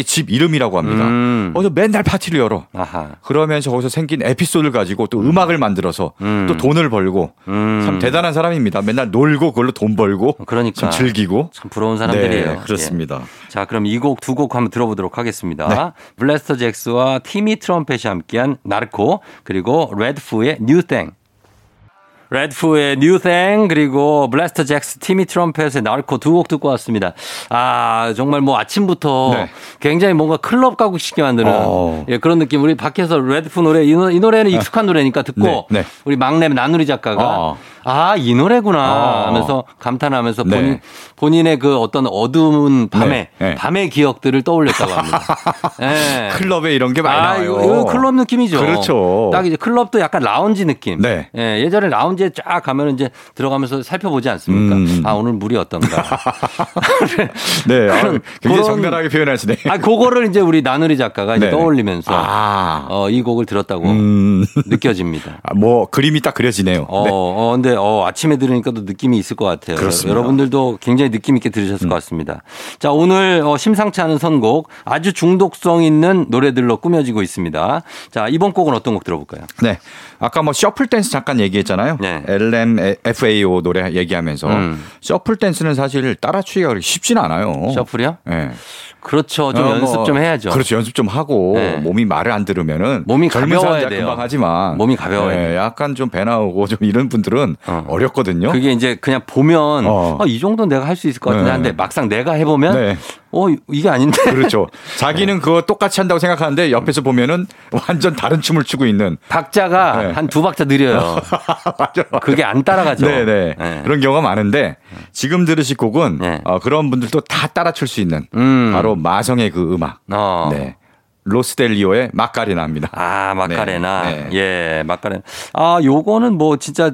집 이름이라고 합니다. 어서 맨날 파티를 열어. 아하. 그러면서 거기서 생긴 에피소드를 가지고 또 음악을 만들어서 또 돈을 벌고 참 대단한 사람입니다. 맨날 놀고 그걸로 돈 벌고 그러니까 참 즐기고 참 부러운 사람들이에요. 네, 그렇습니다. 예. 자, 그럼 이 곡 두 곡 한번 들어보도록 하겠습니다. 네. 블래스터잭스와 티미 트럼펫이 함께한 나르코 그리고 레드푸의 뉴탱. 레드푸의 뉴탱 그리고 블래스터잭스 티미 트럼펫의 나르코 두 곡 듣고 왔습니다. 아 정말 뭐 아침부터 네. 굉장히 뭔가 클럽 가고 싶게 만드는 예, 그런 느낌. 우리 밖에서 레드푸 노래 이 노래는 익숙한 노래니까 듣고 네. 우리 막내 나누리 작가가 아, 이 노래구나 하면서 감탄하면서 본인의 그 어떤 어두운 밤에 밤의 기억들을 떠올렸다고 합니다. 네. 클럽에 이런 게 많이 나와요. 이거 클럽 느낌이죠. 그렇죠. 딱 이제 클럽도 약간 라운지 느낌. 네. 예, 예전에 라운지에 쫙 가면 이제 들어가면서 살펴보지 않습니까? 아, 오늘 물이 어떤가. 네. 굉장히 정갈하게 표현하시네. 아, 그거를 이제 우리 나누리 작가가 이제 떠올리면서 이 곡을 들었다고 느껴집니다. 아, 뭐 그림이 딱 그려지네요. 네. 근데 아침에 들으니까 또 느낌이 있을 것 같아요. 그렇습니다. 여러분들도 굉장히 느낌 있게 들으셨을 것 같습니다. 자, 오늘 심상치 않은 선곡 아주 중독성 있는 노래들로 꾸며지고 있습니다. 자, 이번 곡은 어떤 곡 들어볼까요? 네. 아까 뭐 셔플 댄스 잠깐 얘기했잖아요. 네. LMFAO 노래 얘기하면서 셔플 댄스는 사실 따라 추기가 쉽지는 않아요. 셔플이요? 네. 그렇죠. 좀 연습 좀 해야죠. 그렇죠. 연습 좀 하고 네. 몸이 말을 안 들으면은 몸이 가벼워야 돼요. 금방 하지만 몸이 가벼워야 돼요. 약간 좀 배 나오고 좀 이런 분들은 어렵거든요. 그게 이제 그냥 보면 이 정도는 내가 할 수 있을 것 같은데 한데 막상 내가 해보면 이게 아닌데. 그렇죠. 자기는 그거 똑같이 한다고 생각하는데 옆에서 보면은 완전 다른 춤을 추고 있는. 박자가 한 두 박자 느려요. 맞아. 그게 안 따라가죠. 네네. 네. 그런 경우가 많은데 지금 들으실 곡은 그런 분들도 다 따라 출 수 있는 바로 마성의 그 음악. 네. 로스델리오의 마카레나입니다. 아, 마카레나. 네. 네. 예, 마카레나. 아, 요거는 뭐 진짜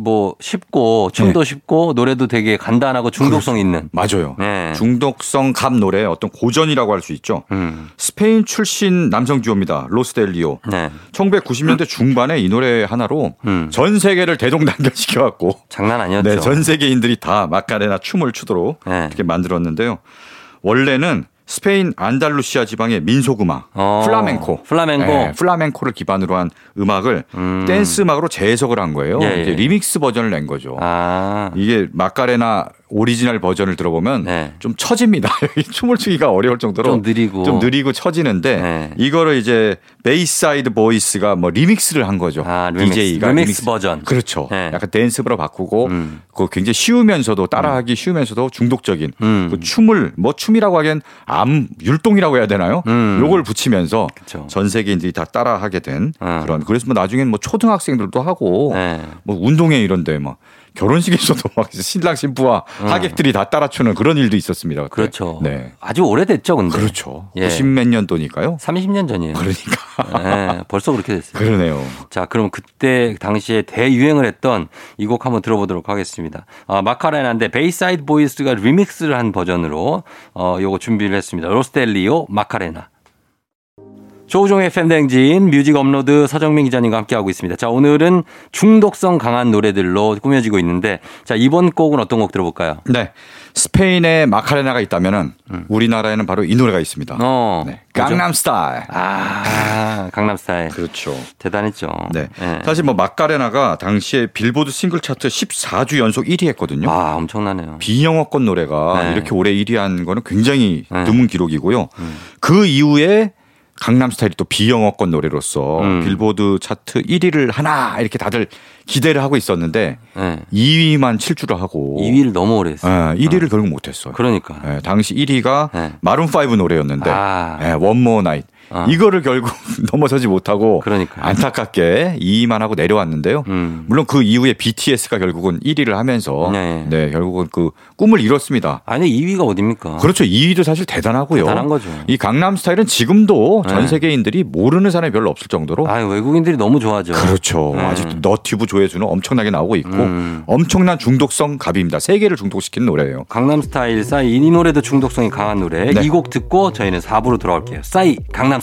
뭐 쉽고 춤도 네. 쉽고 노래도 되게 간단하고 중독성 있는. 맞아요. 네. 중독성 갑 노래 어떤 고전이라고 할 수 있죠. 스페인 출신 남성 듀오입니다. 로스델리오. 네. 1990년대 중반에 이 노래 하나로 전 세계를 대동단결시켜 갖고 장난 아니었죠. 네, 전 세계인들이 다 마카레나 춤을 추도록 네. 이렇게 만들었는데요. 원래는 스페인 안달루시아 지방의 민속음악 플라멩코 네, 플라멩코를 기반으로 한 음악을 댄스 음악으로 재해석을 한 거예요. 예, 예. 리믹스 버전을 낸 거죠. 아. 이게 마카레나 오리지널 버전을 들어보면 네. 좀 처집니다. 춤을 추기가 어려울 정도로 좀 느리고 처지는데 네. 이거를 이제 베이사이드 보이스가 뭐 리믹스를 한 거죠. 아, DJ가 리믹스 버전. 그렇죠. 네. 약간 댄스로 바꾸고 그 굉장히 쉬우면서도 따라하기 쉬우면서도 중독적인 그 춤을 뭐 춤이라고 하기엔 암 율동이라고 해야 되나요? 요걸 붙이면서 그쵸. 전 세계인들이 다 따라하게 된 그런. 그래서 뭐 나중엔 뭐 초등학생들도 하고 네. 뭐 운동회 이런데 막. 결혼식에서도 막 신랑 신부와 하객들이 다 따라추는 그런 일도 있었습니다. 그때. 그렇죠. 네. 아주 오래됐죠, 근데. 그렇죠. 90몇 년도니까요. 30년 전이에요. 그러니까. 네, 벌써 그렇게 됐어요. 그러네요. 자, 그럼 그때 당시에 대유행을 했던 이 곡 한번 들어보도록 하겠습니다. 마카레나인데 베이사이드 보이스가 리믹스를 한 버전으로 요거 준비를 했습니다. 로스텔리오 마카레나. 조우종의 팬댕진 뮤직 업로드 서정민 기자님과 함께하고 있습니다. 자, 오늘은 중독성 강한 노래들로 꾸며지고 있는데 자, 이번 곡은 어떤 곡 들어볼까요? 네. 스페인에 마카레나가 있다면은 우리나라에는 바로 이 노래가 있습니다. 네. 강남스타일. 아, 강남스타일. 그렇죠. 대단했죠. 네. 네. 사실 뭐 마카레나가 당시에 빌보드 싱글 차트 14주 연속 1위 했거든요. 아, 엄청나네요. 비영어권 노래가 네. 이렇게 오래 1위 한 거는 굉장히 드문 기록이고요. 그 이후에 강남스타일이 또 비영어권 노래로서 빌보드 차트 1위를 하나 이렇게 다들 기대를 하고 있었는데 네. 2위만 7주를 하고 2위를 너무 오래 했어요. 네, 1위를 결국 못했어요. 그러니까. 네, 당시 1위가 네. 마룬5 노래였는데 아. 네, One More Night. 이거를 결국 넘어서지 못하고 그러니까요. 안타깝게 2위만 하고 내려왔는데요. 물론 그 이후에 BTS가 결국은 1위를 하면서 네. 네, 결국은 그 꿈을 이뤘습니다. 아니 2위가 어딥니까? 그렇죠. 2위도 사실 대단하고요. 대단한 거죠. 이 강남스타일은 지금도 네. 전 세계인들이 모르는 사람이 별로 없을 정도로. 아, 외국인들이 너무 좋아하죠. 그렇죠. 아직도 너튜브 조회수는 엄청나게 나오고 있고 엄청난 중독성 갑입니다. 세계를 중독시키는 노래예요. 강남스타일 싸이 이 노래도 중독성이 강한 노래. 네. 이 곡 듣고 저희는 4부로 돌아올게요. 싸이 강남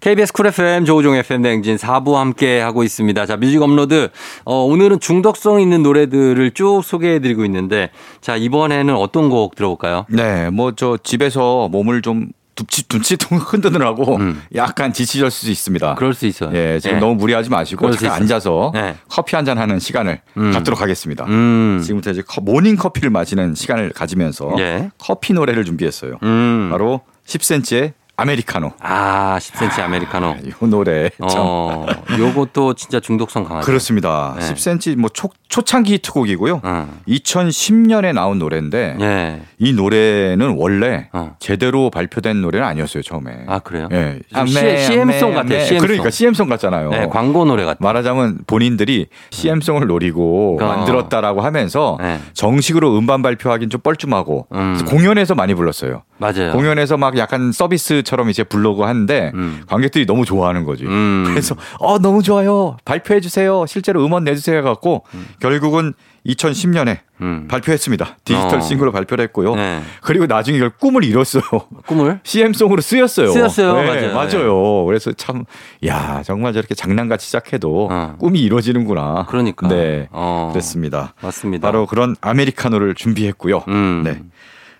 KBS 쿨 FM 조우종 FM 대행진 4부 함께하고 있습니다. 자, 뮤직 업로드. 오늘은 중독성 있는 노래들을 쭉 소개해드리고 있는데 자, 이번에는 어떤 곡 들어볼까요? 네, 뭐 저 집에서 몸을 좀 둠칫둠칫 흔드느라고 약간 지치실 수 있습니다. 그럴 수 있어요. 예, 지금 네. 너무 무리하지 마시고 잠깐 앉아서 네. 커피 한잔 하는 시간을 갖도록 하겠습니다. 지금부터 이제 모닝 커피를 마시는 시간을 가지면서 네. 커피 노래를 준비했어요. 바로 10cm의 아메리카노. 아, 10cm 아메리카노. 아, 이 노래. 요것도 진짜 중독성 강하죠. 그렇습니다. 네. 10cm 뭐 초창기 히트곡이고요. 2010년에 나온 노래인데 네. 이 노래는 원래 제대로 발표된 노래는 아니었어요, 처음에. 아, 그래요? 예. CM송 같아요. CM송. 그러니까 CM송 같잖아요. 네, 광고 노래 같아요. 말하자면 본인들이 CM송을 노리고 만들었다라고 하면서 네. 정식으로 음반 발표하기는 좀 뻘쭘하고 공연에서 많이 불렀어요. 맞아요. 공연에서 막 약간 서비스처럼 이제 부르고 하는데 관객들이 너무 좋아하는 거지. 그래서 너무 좋아요. 발표해 주세요. 실제로 음원 내주세요 해갖고 결국은 2010년에 발표했습니다. 디지털 싱글로 발표를 했고요. 네. 그리고 나중에 이걸 꿈을 이뤘어요. 꿈을? CM송으로 쓰였어요. 쓰였어요. 네, 맞아요. 맞아요. 네. 그래서 참, 야, 정말 저렇게 장난같이 시작해도 꿈이 이루어지는구나. 그러니까. 네. 그랬습니다. 맞습니다. 바로 그런 아메리카노를 준비했고요. 네.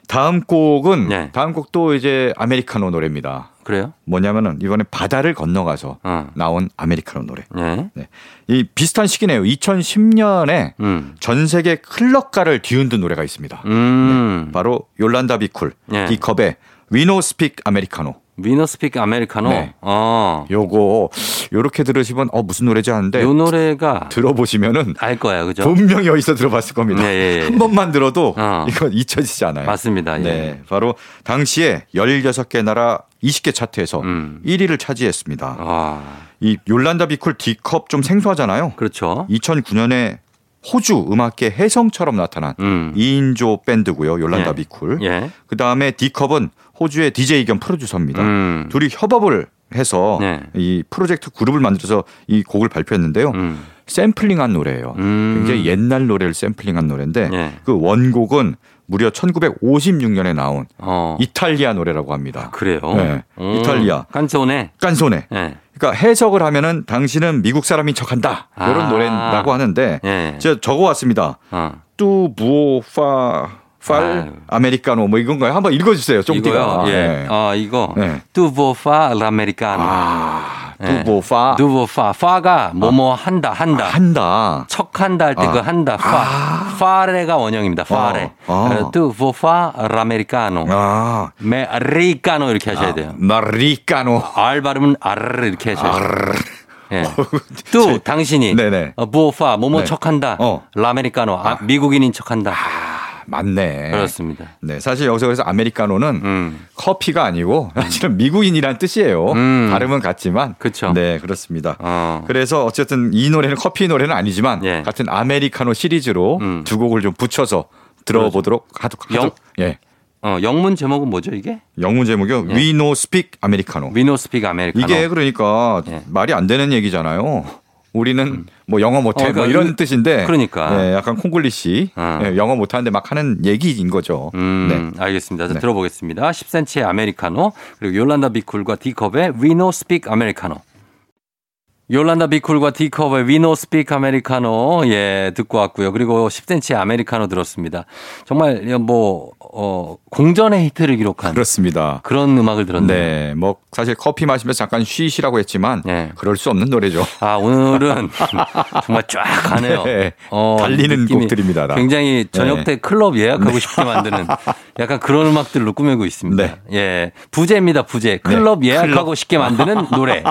다음 곡은 네. 다음 곡도 이제 아메리카노 노래입니다. 그래요? 뭐냐면은 이번에 바다를 건너가서 나온 아메리카노 노래. 네. 네. 이 비슷한 시기네요. 2010년에 전 세계 클럽가를 뒤흔든 노래가 있습니다. 네. 바로 욜란다 비쿨, 디컵의 위노스픽 아메리카노. 위너스픽 아메리카노. 네. 어. 요거 요렇게 들으시면 무슨 노래지 하는데 요 노래가 들어보시면은 알 거예요. 그죠? 분명히 어디서 들어봤을 겁니다. 네, 예, 예. 한 번만 들어도 이건 잊혀지지 않아요. 맞습니다. 예. 네. 바로 당시에 16개 나라 20개 차트에서 1위를 차지했습니다. 아. 이 요란다 비쿨 D컵 좀 생소하잖아요. 그렇죠. 2009년에 호주 음악계 혜성처럼 나타난 2인조 밴드고요. 요란다 예. 비쿨. 예. 그다음에 D컵은 호주의 DJ 겸 프로듀서입니다. 둘이 협업을 해서 네. 이 프로젝트 그룹을 만들어서 이 곡을 발표했는데요. 샘플링한 노래예요. 굉장히 옛날 노래를 샘플링한 노래인데 네. 그 원곡은 무려 1956년에 나온 이탈리아 노래라고 합니다. 아, 그래요? 네. 이탈리아. 깐소네. 깐소네. 네. 그러니까 해석을 하면은 당신은 미국 사람인 척한다. 이런 노래라고 하는데 네. 제가 적어왔습니다. 뚜 부오파. 팔 아메리카노 뭐 이건가요? 한번 읽어주세요. 쫑디가. 예. 이거 두보파 라메리카노. 두보파. 두보파. 파가 뭐뭐 한다 한다. 한다. 척한다 할 때 그 한다. 파. 파레가 원형입니다. 파레. 두보파 라메리카노. 메리카노 이렇게 하셔야 돼요. 마리카노. 알 발음은 아르 이렇게 하셔야 돼요. 네. 또 당신이 부오파 뭐뭐 척한다. 라메리카노 미국인인 척한다. 맞네. 그렇습니다. 네, 사실 여기서 그래서 아메리카노는 커피가 아니고 사실은 미국인이란 뜻이에요. 발음은 같지만. 그렇죠. 네, 그렇습니다. 그래서 어쨌든 이 노래는 커피 노래는 아니지만 예. 같은 아메리카노 시리즈로 두 곡을 좀 붙여서 들어보도록 하도록. 예. 영문 제목은 뭐죠 이게? 영문 제목이요. 예. We no speak Americano. We no speak Americano. 이게 그러니까 예. 말이 안 되는 얘기잖아요. 우리는 뭐 영어 못해 그러니까 뭐 이런 뜻인데 그러니까 네, 약간 콩글리시 네, 영어 못하는데 막 하는 얘기인 거죠. 네. 알겠습니다. 네. 들어보겠습니다. 10cm의 아메리카노 그리고 요란다 비쿨과 D컵의 We No Speak 아메리카노. 요란다 비쿨과 D컵의 We No Speak 아메리카노 예 듣고 왔고요. 그리고 10cm의 아메리카노 들었습니다. 정말 뭐 공전의 히트를 기록한 그렇습니다. 그런 음악을 들었네요. 네, 뭐 사실 커피 마시면서 잠깐 쉬시라고 했지만 네. 그럴 수 없는 노래죠. 아 오늘은 정말 쫙 가네요. 네. 달리는 곡들입니다. 굉장히 저녁 때 네. 클럽 예약하고 네. 싶게 만드는 약간 그런 음악들로 꾸미고 있습니다. 네. 예, 부제입니다. 부제 클럽 네. 예약하고 클럽. 쉽게 만드는 노래.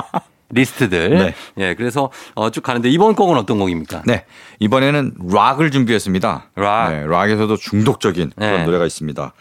리스트들. 네. 예, 그래서 쭉 가는데 이번 곡은 어떤 곡입니까? 네. 이번에는 락을 준비했습니다. 락. 네, 락에서도 중독적인 그런 네. 노래가 있습니다.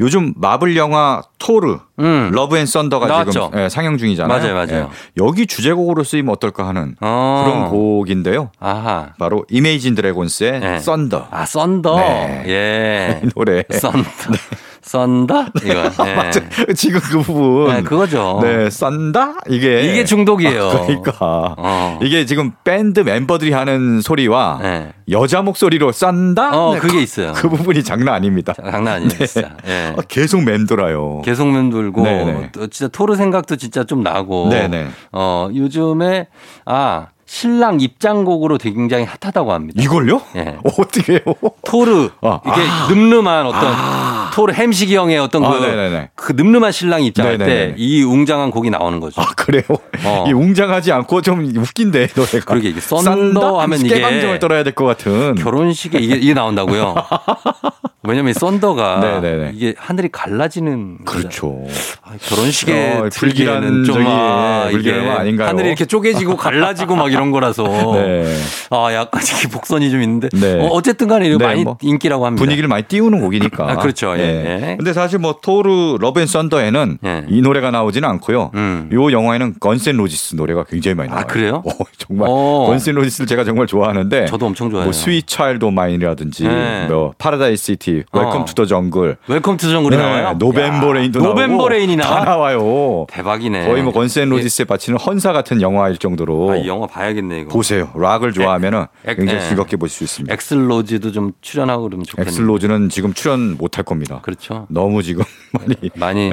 요즘 마블 영화 토르, 러브 앤 썬더가 나왔죠? 지금 예, 상영 중이잖아요. 맞아요, 맞아요. 예, 여기 주제곡으로 쓰이면 어떨까 하는 그런 곡인데요. 아하. 바로 이메이진 드래곤스의 네. 썬더. 아, 썬더. 네. 예. 이 노래. 썬더. 네. 썬다? 이거. 네. 맞죠. 지금 그 부분. 네, 그거죠. 네, 썬다? 이게 중독이에요. 그러니까. 이게 지금 밴드 멤버들이 하는 소리와 네. 여자 목소리로 썬다? 네, 그게 있어요. 그 부분이 장난 아닙니다. 장난 아니에요. 네. 진짜. 네. 계속 맴돌아요. 계속 맴돌고. 네네. 또 진짜 토르 생각도 진짜 좀 나고. 네네. 요즘에, 신랑 입장곡으로 되게 굉장히 핫하다고 합니다. 이걸요? 예. 어떻게 해요? 토르. 이게 늠름한 어떤 토르 햄식이 형의 어떤 그 늠름한 신랑 입장할 때 이 웅장한 곡이 나오는 거죠. 아, 그래요? 이 웅장하지 않고 좀 웃긴데 노래가. 그러게 이게 썬더 하면 이게 깨감정을 떨어야 될 것 같은. 결혼식에 이게 나온다고요? 왜냐면 썬더가 이게 하늘이 갈라지는 그렇죠. 결혼식에 불길한 좀 불길한 거 아닌가요? 하늘이 이렇게 쪼개지고 갈라지고 막 이런 거라서 네. 약간 복선이 좀 있는데 네. 어쨌든 간에 이거 네, 많이 인기라고 합니다. 분위기를 많이 띄우는 곡이니까. 그렇죠. 예. 예. 근데 사실 뭐 토르 러브 앤 썬더에는 예. 이 노래가 나오지는 않고요. 이 영화에는 건센 로지스 노래가 굉장히 많이 나와요. 아 그래요? 정말 건센 로지스를 제가 정말 좋아하는데 저도 엄청 좋아해요. 뭐 스윗 차일드 마인이라든지 뭐 파라다이스 시티, 웰컴 투 더 정글. 웰컴 투 더 정글이 나와요? 노벤버 레인도 나오고. 노벤버 레인이 나와? 다 나와요. 대박이네. 거의 뭐 건센 로지스에 바치는 헌사 같은 영화일 정도로. 이 영화 봐야겠네 이거. 보세요. 락을 좋아하면은 굉장히 즐겁게 보실 수 있습니다. 엑슬로즈도 좀 출연하고 그러면 좋겠네요. 엑슬로즈는 지금 출연 못할 겁니다. 그렇죠. 너무 지금 많이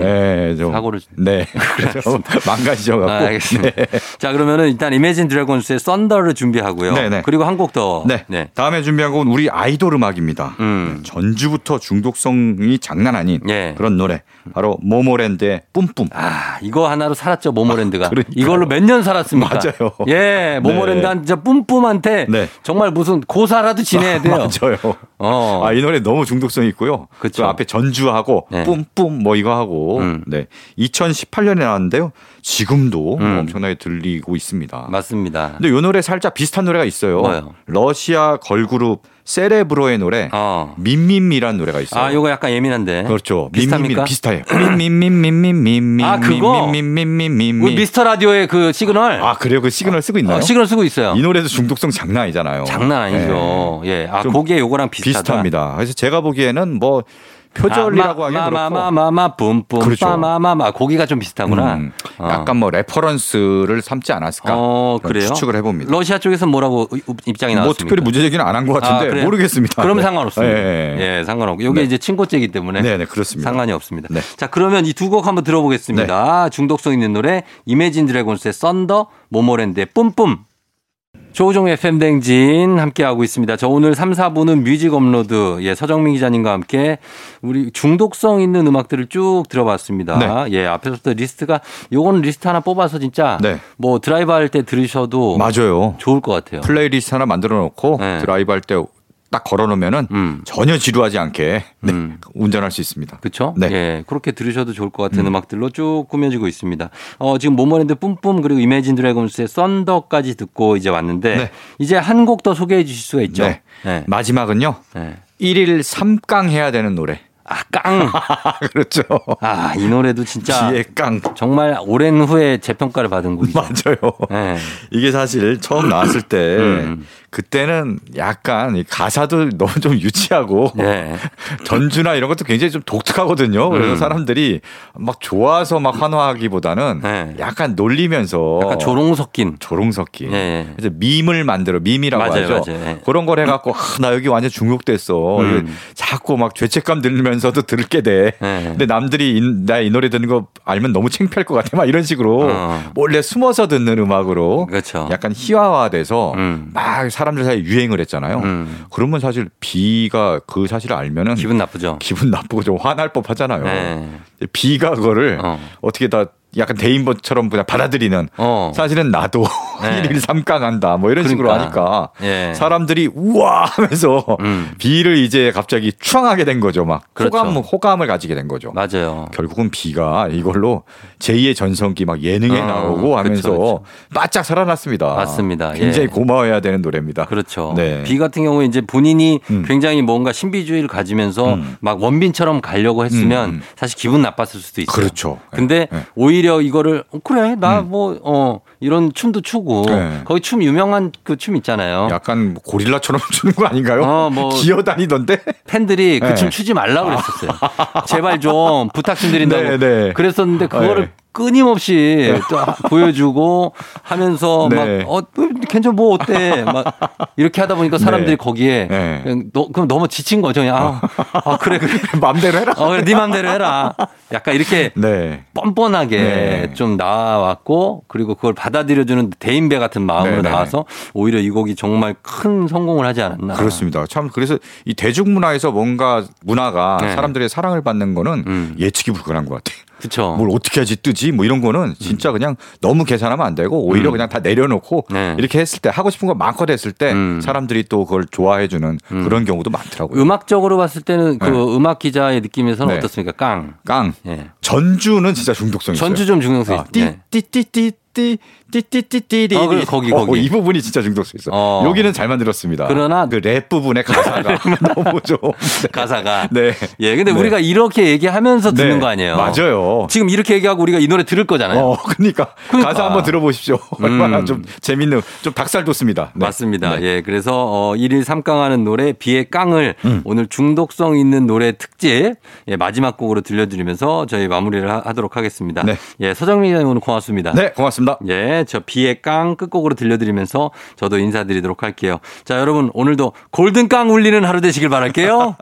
사고를 네. 그래서 망가지셔 갖고. 알겠습니다. 네. 자, 그러면은 일단 이매진 드래곤스의 썬더를 준비하고요. 네네. 그리고 한 곡 더. 네. 네. 다음에 준비한 곡은 우리 아이돌 음악입니다. 전주부터 중독성이 장난 아닌 그런 노래. 바로 모모랜드의 뿜뿜. 아, 이거 하나로 살았죠, 모모랜드가. 이걸로 몇 년 살았습니까? 맞아요. 예, 모모랜드 한 진짜 뿜뿜한테 정말 무슨 고사라도 지내야 돼요. 맞아요. 이 노래 너무 중독성이 있고요. 그쵸. 또 앞에 전주하고 네. 뿜뿜 뭐 이거 하고 네. 2018년에 나왔는데요. 지금도 엄청나게 들리고 있습니다. 맞습니다. 근데 이 노래 살짝 비슷한 노래가 있어요. 뭐요? 러시아 걸그룹 세레브로의 노래 민민미라는 노래가 있어요. 아, 요거 약간 예민한데. 그렇죠. 민민미 비슷해요. 민민민민민민민. 아, 그거. 민민민민민민. 미스터 라디오의 그 시그널. 아, 그래요. 그 시그널 쓰고 있나요? 시그널 쓰고 있어요. 이 노래도 중독성 장난 아니잖아요. 장난 아니죠. 예. 예. 아, 거기에 요거랑 비슷합니다. 그래서 제가 보기에는 뭐 표절이라고 하긴 그렇고 마마마마 뿜뿜 그렇죠. 마마마마 고기가 좀 비슷하구나. 약간 뭐 레퍼런스를 삼지 않았을까? 그래요? 추측을 해봅니다. 러시아 쪽에서 뭐라고 입장이 나왔습니까? 뭐 특별히 문제 제기는 안 한 것 같은데 모르겠습니다. 그럼 상관없습니다. 예, 예. 예 상관없고 이게 네. 이제 친고죄이기 때문에 네, 네, 그렇습니다. 상관이 없습니다. 네. 자 그러면 이 두 곡 한번 들어보겠습니다. 네. 중독성 있는 노래 이매진 드래곤스의 썬더 모모랜드의 뿜뿜. 조우종 FM 댕진 함께하고 있습니다. 저 오늘 3, 4부는 뮤직 업로드 예, 서정민 기자님과 함께 우리 중독성 있는 음악들을 쭉 들어봤습니다. 네. 예, 앞에서부터 리스트가 요거는 리스트 하나 뽑아서 진짜 네. 뭐 드라이브 할 때 들으셔도 맞아요. 좋을 것 같아요. 플레이리스트 하나 만들어 놓고 네. 드라이브 할 때 딱 걸어놓으면은 전혀 지루하지 않게 네, 운전할 수 있습니다. 그렇죠? 네, 예, 그렇게 들으셔도 좋을 것 같은 음악들로 쭉 꾸며지고 있습니다. 지금 모모랜드 뿜뿜 그리고 이매진 드래곤스의 썬더까지 듣고 이제 왔는데 네. 이제 한 곡 더 소개해 주실 수가 있죠. 네. 네. 마지막은요. 네. 1일 3깡 해야 되는 노래. 아, 깡. 그렇죠. 아, 이 노래도 진짜. 지혜 깡. 정말 오랜 후에 재평가를 받은 곡이죠. 맞아요. 네. 이게 사실 처음 나왔을 때, 그때는 약간 가사도 너무 좀 유치하고, 네. 전주나 이런 것도 굉장히 좀 독특하거든요. 그래서 사람들이 막 좋아서 막 환호하기보다는 네. 약간 놀리면서. 약간 조롱 섞인. 네. 그래서 밈을 만들어. 밈이라고 맞아요, 하죠. 맞아요. 그런 걸 해갖고, 아, 나 여기 완전 중독됐어. 자꾸 막 죄책감 들면서 서도 들게 돼. 네. 근데 남들이 나 이 노래 듣는 거 알면 너무 창피할 것 같아. 막 이런 식으로 몰래 숨어서 듣는 음악으로 그렇죠. 약간 희화화돼서 막 사람들 사이에 유행을 했잖아요. 그러면 사실 B가 그 사실을 알면은 기분 나쁘죠. 기분 나쁘고 좀 화날 법하잖아요. 네. B가 그거를 어떻게 다 약간 대인보처럼 그냥 받아들이는 사실은 나도 네. 1일 3강 한다 뭐 이런 식으로 하니까 네. 사람들이 우와 하면서 비를 이제 갑자기 추앙하게 된 거죠. 막 그렇죠. 호감을 가지게 된 거죠. 맞아요. 결국은 비가 이걸로 제2의 전성기 막 예능에 나오고 하면서 그렇죠. 바짝 살아났습니다. 맞습니다. 굉장히 예. 고마워해야 되는 노래입니다. 그렇죠. 네. 비 같은 경우에 이제 본인이 굉장히 뭔가 신비주의를 가지면서 막 원빈처럼 가려고 했으면 사실 기분 나빴을 수도 있어요. 그렇죠. 근데 네. 오히려 이거를 그래 나 뭐 이런 춤도 추고 네. 거기 춤 유명한 그 춤 있잖아요. 약간 고릴라처럼 추는 거 아닌가요? 뭐 기어다니던데 팬들이 그 춤 네. 추지 말라고 그랬었어요. 제발 좀 부탁 좀 드린다고 네. 그랬었는데 그거를 네. 끊임없이 또 보여주고 하면서 네. 막 괜찮아 뭐 어때 막 이렇게 하다 보니까 사람들이 네. 거기에 네. 그럼 너무 지친 거죠. 그냥 그래 마음대로 해라. 그래 네 마음대로 해라. 약간 이렇게 네. 뻔뻔하게 네. 좀 나왔고 그리고 그걸 받아들여주는 대인배 같은 마음으로 네. 나와서 오히려 이 곡이 정말 큰 성공을 하지 않았나. 그렇습니다. 참 그래서 이 대중문화에서 뭔가 문화가 네. 사람들의 사랑을 받는 거는 예측이 불가능한 것 같아요. 그쵸. 뭘 어떻게 하지 뜨지 뭐 이런 거는 진짜 그냥 너무 계산하면 안 되고 오히려 그냥 다 내려놓고 네. 이렇게 했을 때 하고 싶은 거 많고 됐을 때 사람들이 또 그걸 좋아해 주는 그런 경우도 많더라고요. 음악적으로 봤을 때는 그 네. 음악 기자의 느낌에서는 네. 어떻습니까? 깡. 네. 전주는 진짜 중독성이 있어요. 전주 좀 중독성이 있어요. 띠띠띠띠. 띠띠띠띠띠 거기 이 부분이 진짜 중독성 있어. 여기는 잘 만들었습니다. 그러나 그 랩 부분의 가사가 너무 좀 가사가 네. 예, 근데 네. 우리가 이렇게 얘기하면서 듣는 네. 거 아니에요? 맞아요. 지금 이렇게 얘기하고 우리가 이 노래 들을 거잖아요. 그러니까. 가사 한번 들어보십시오. 얼마나 좀 재밌는 좀 닭살 돋습니다. 네. 맞습니다. 네. 예, 그래서 1일 3강하는 노래 비의 깡을 오늘 중독성 있는 노래 특집 예, 마지막 곡으로 들려드리면서 저희 마무리를 하도록 하겠습니다. 네. 예, 서정민 기자님 오늘 고맙습니다. 네, 고맙습니다. 예, 저 비의 깡 끝곡으로 들려드리면서 저도 인사드리도록 할게요. 자, 여러분 오늘도 골든깡 울리는 하루 되시길 바랄게요.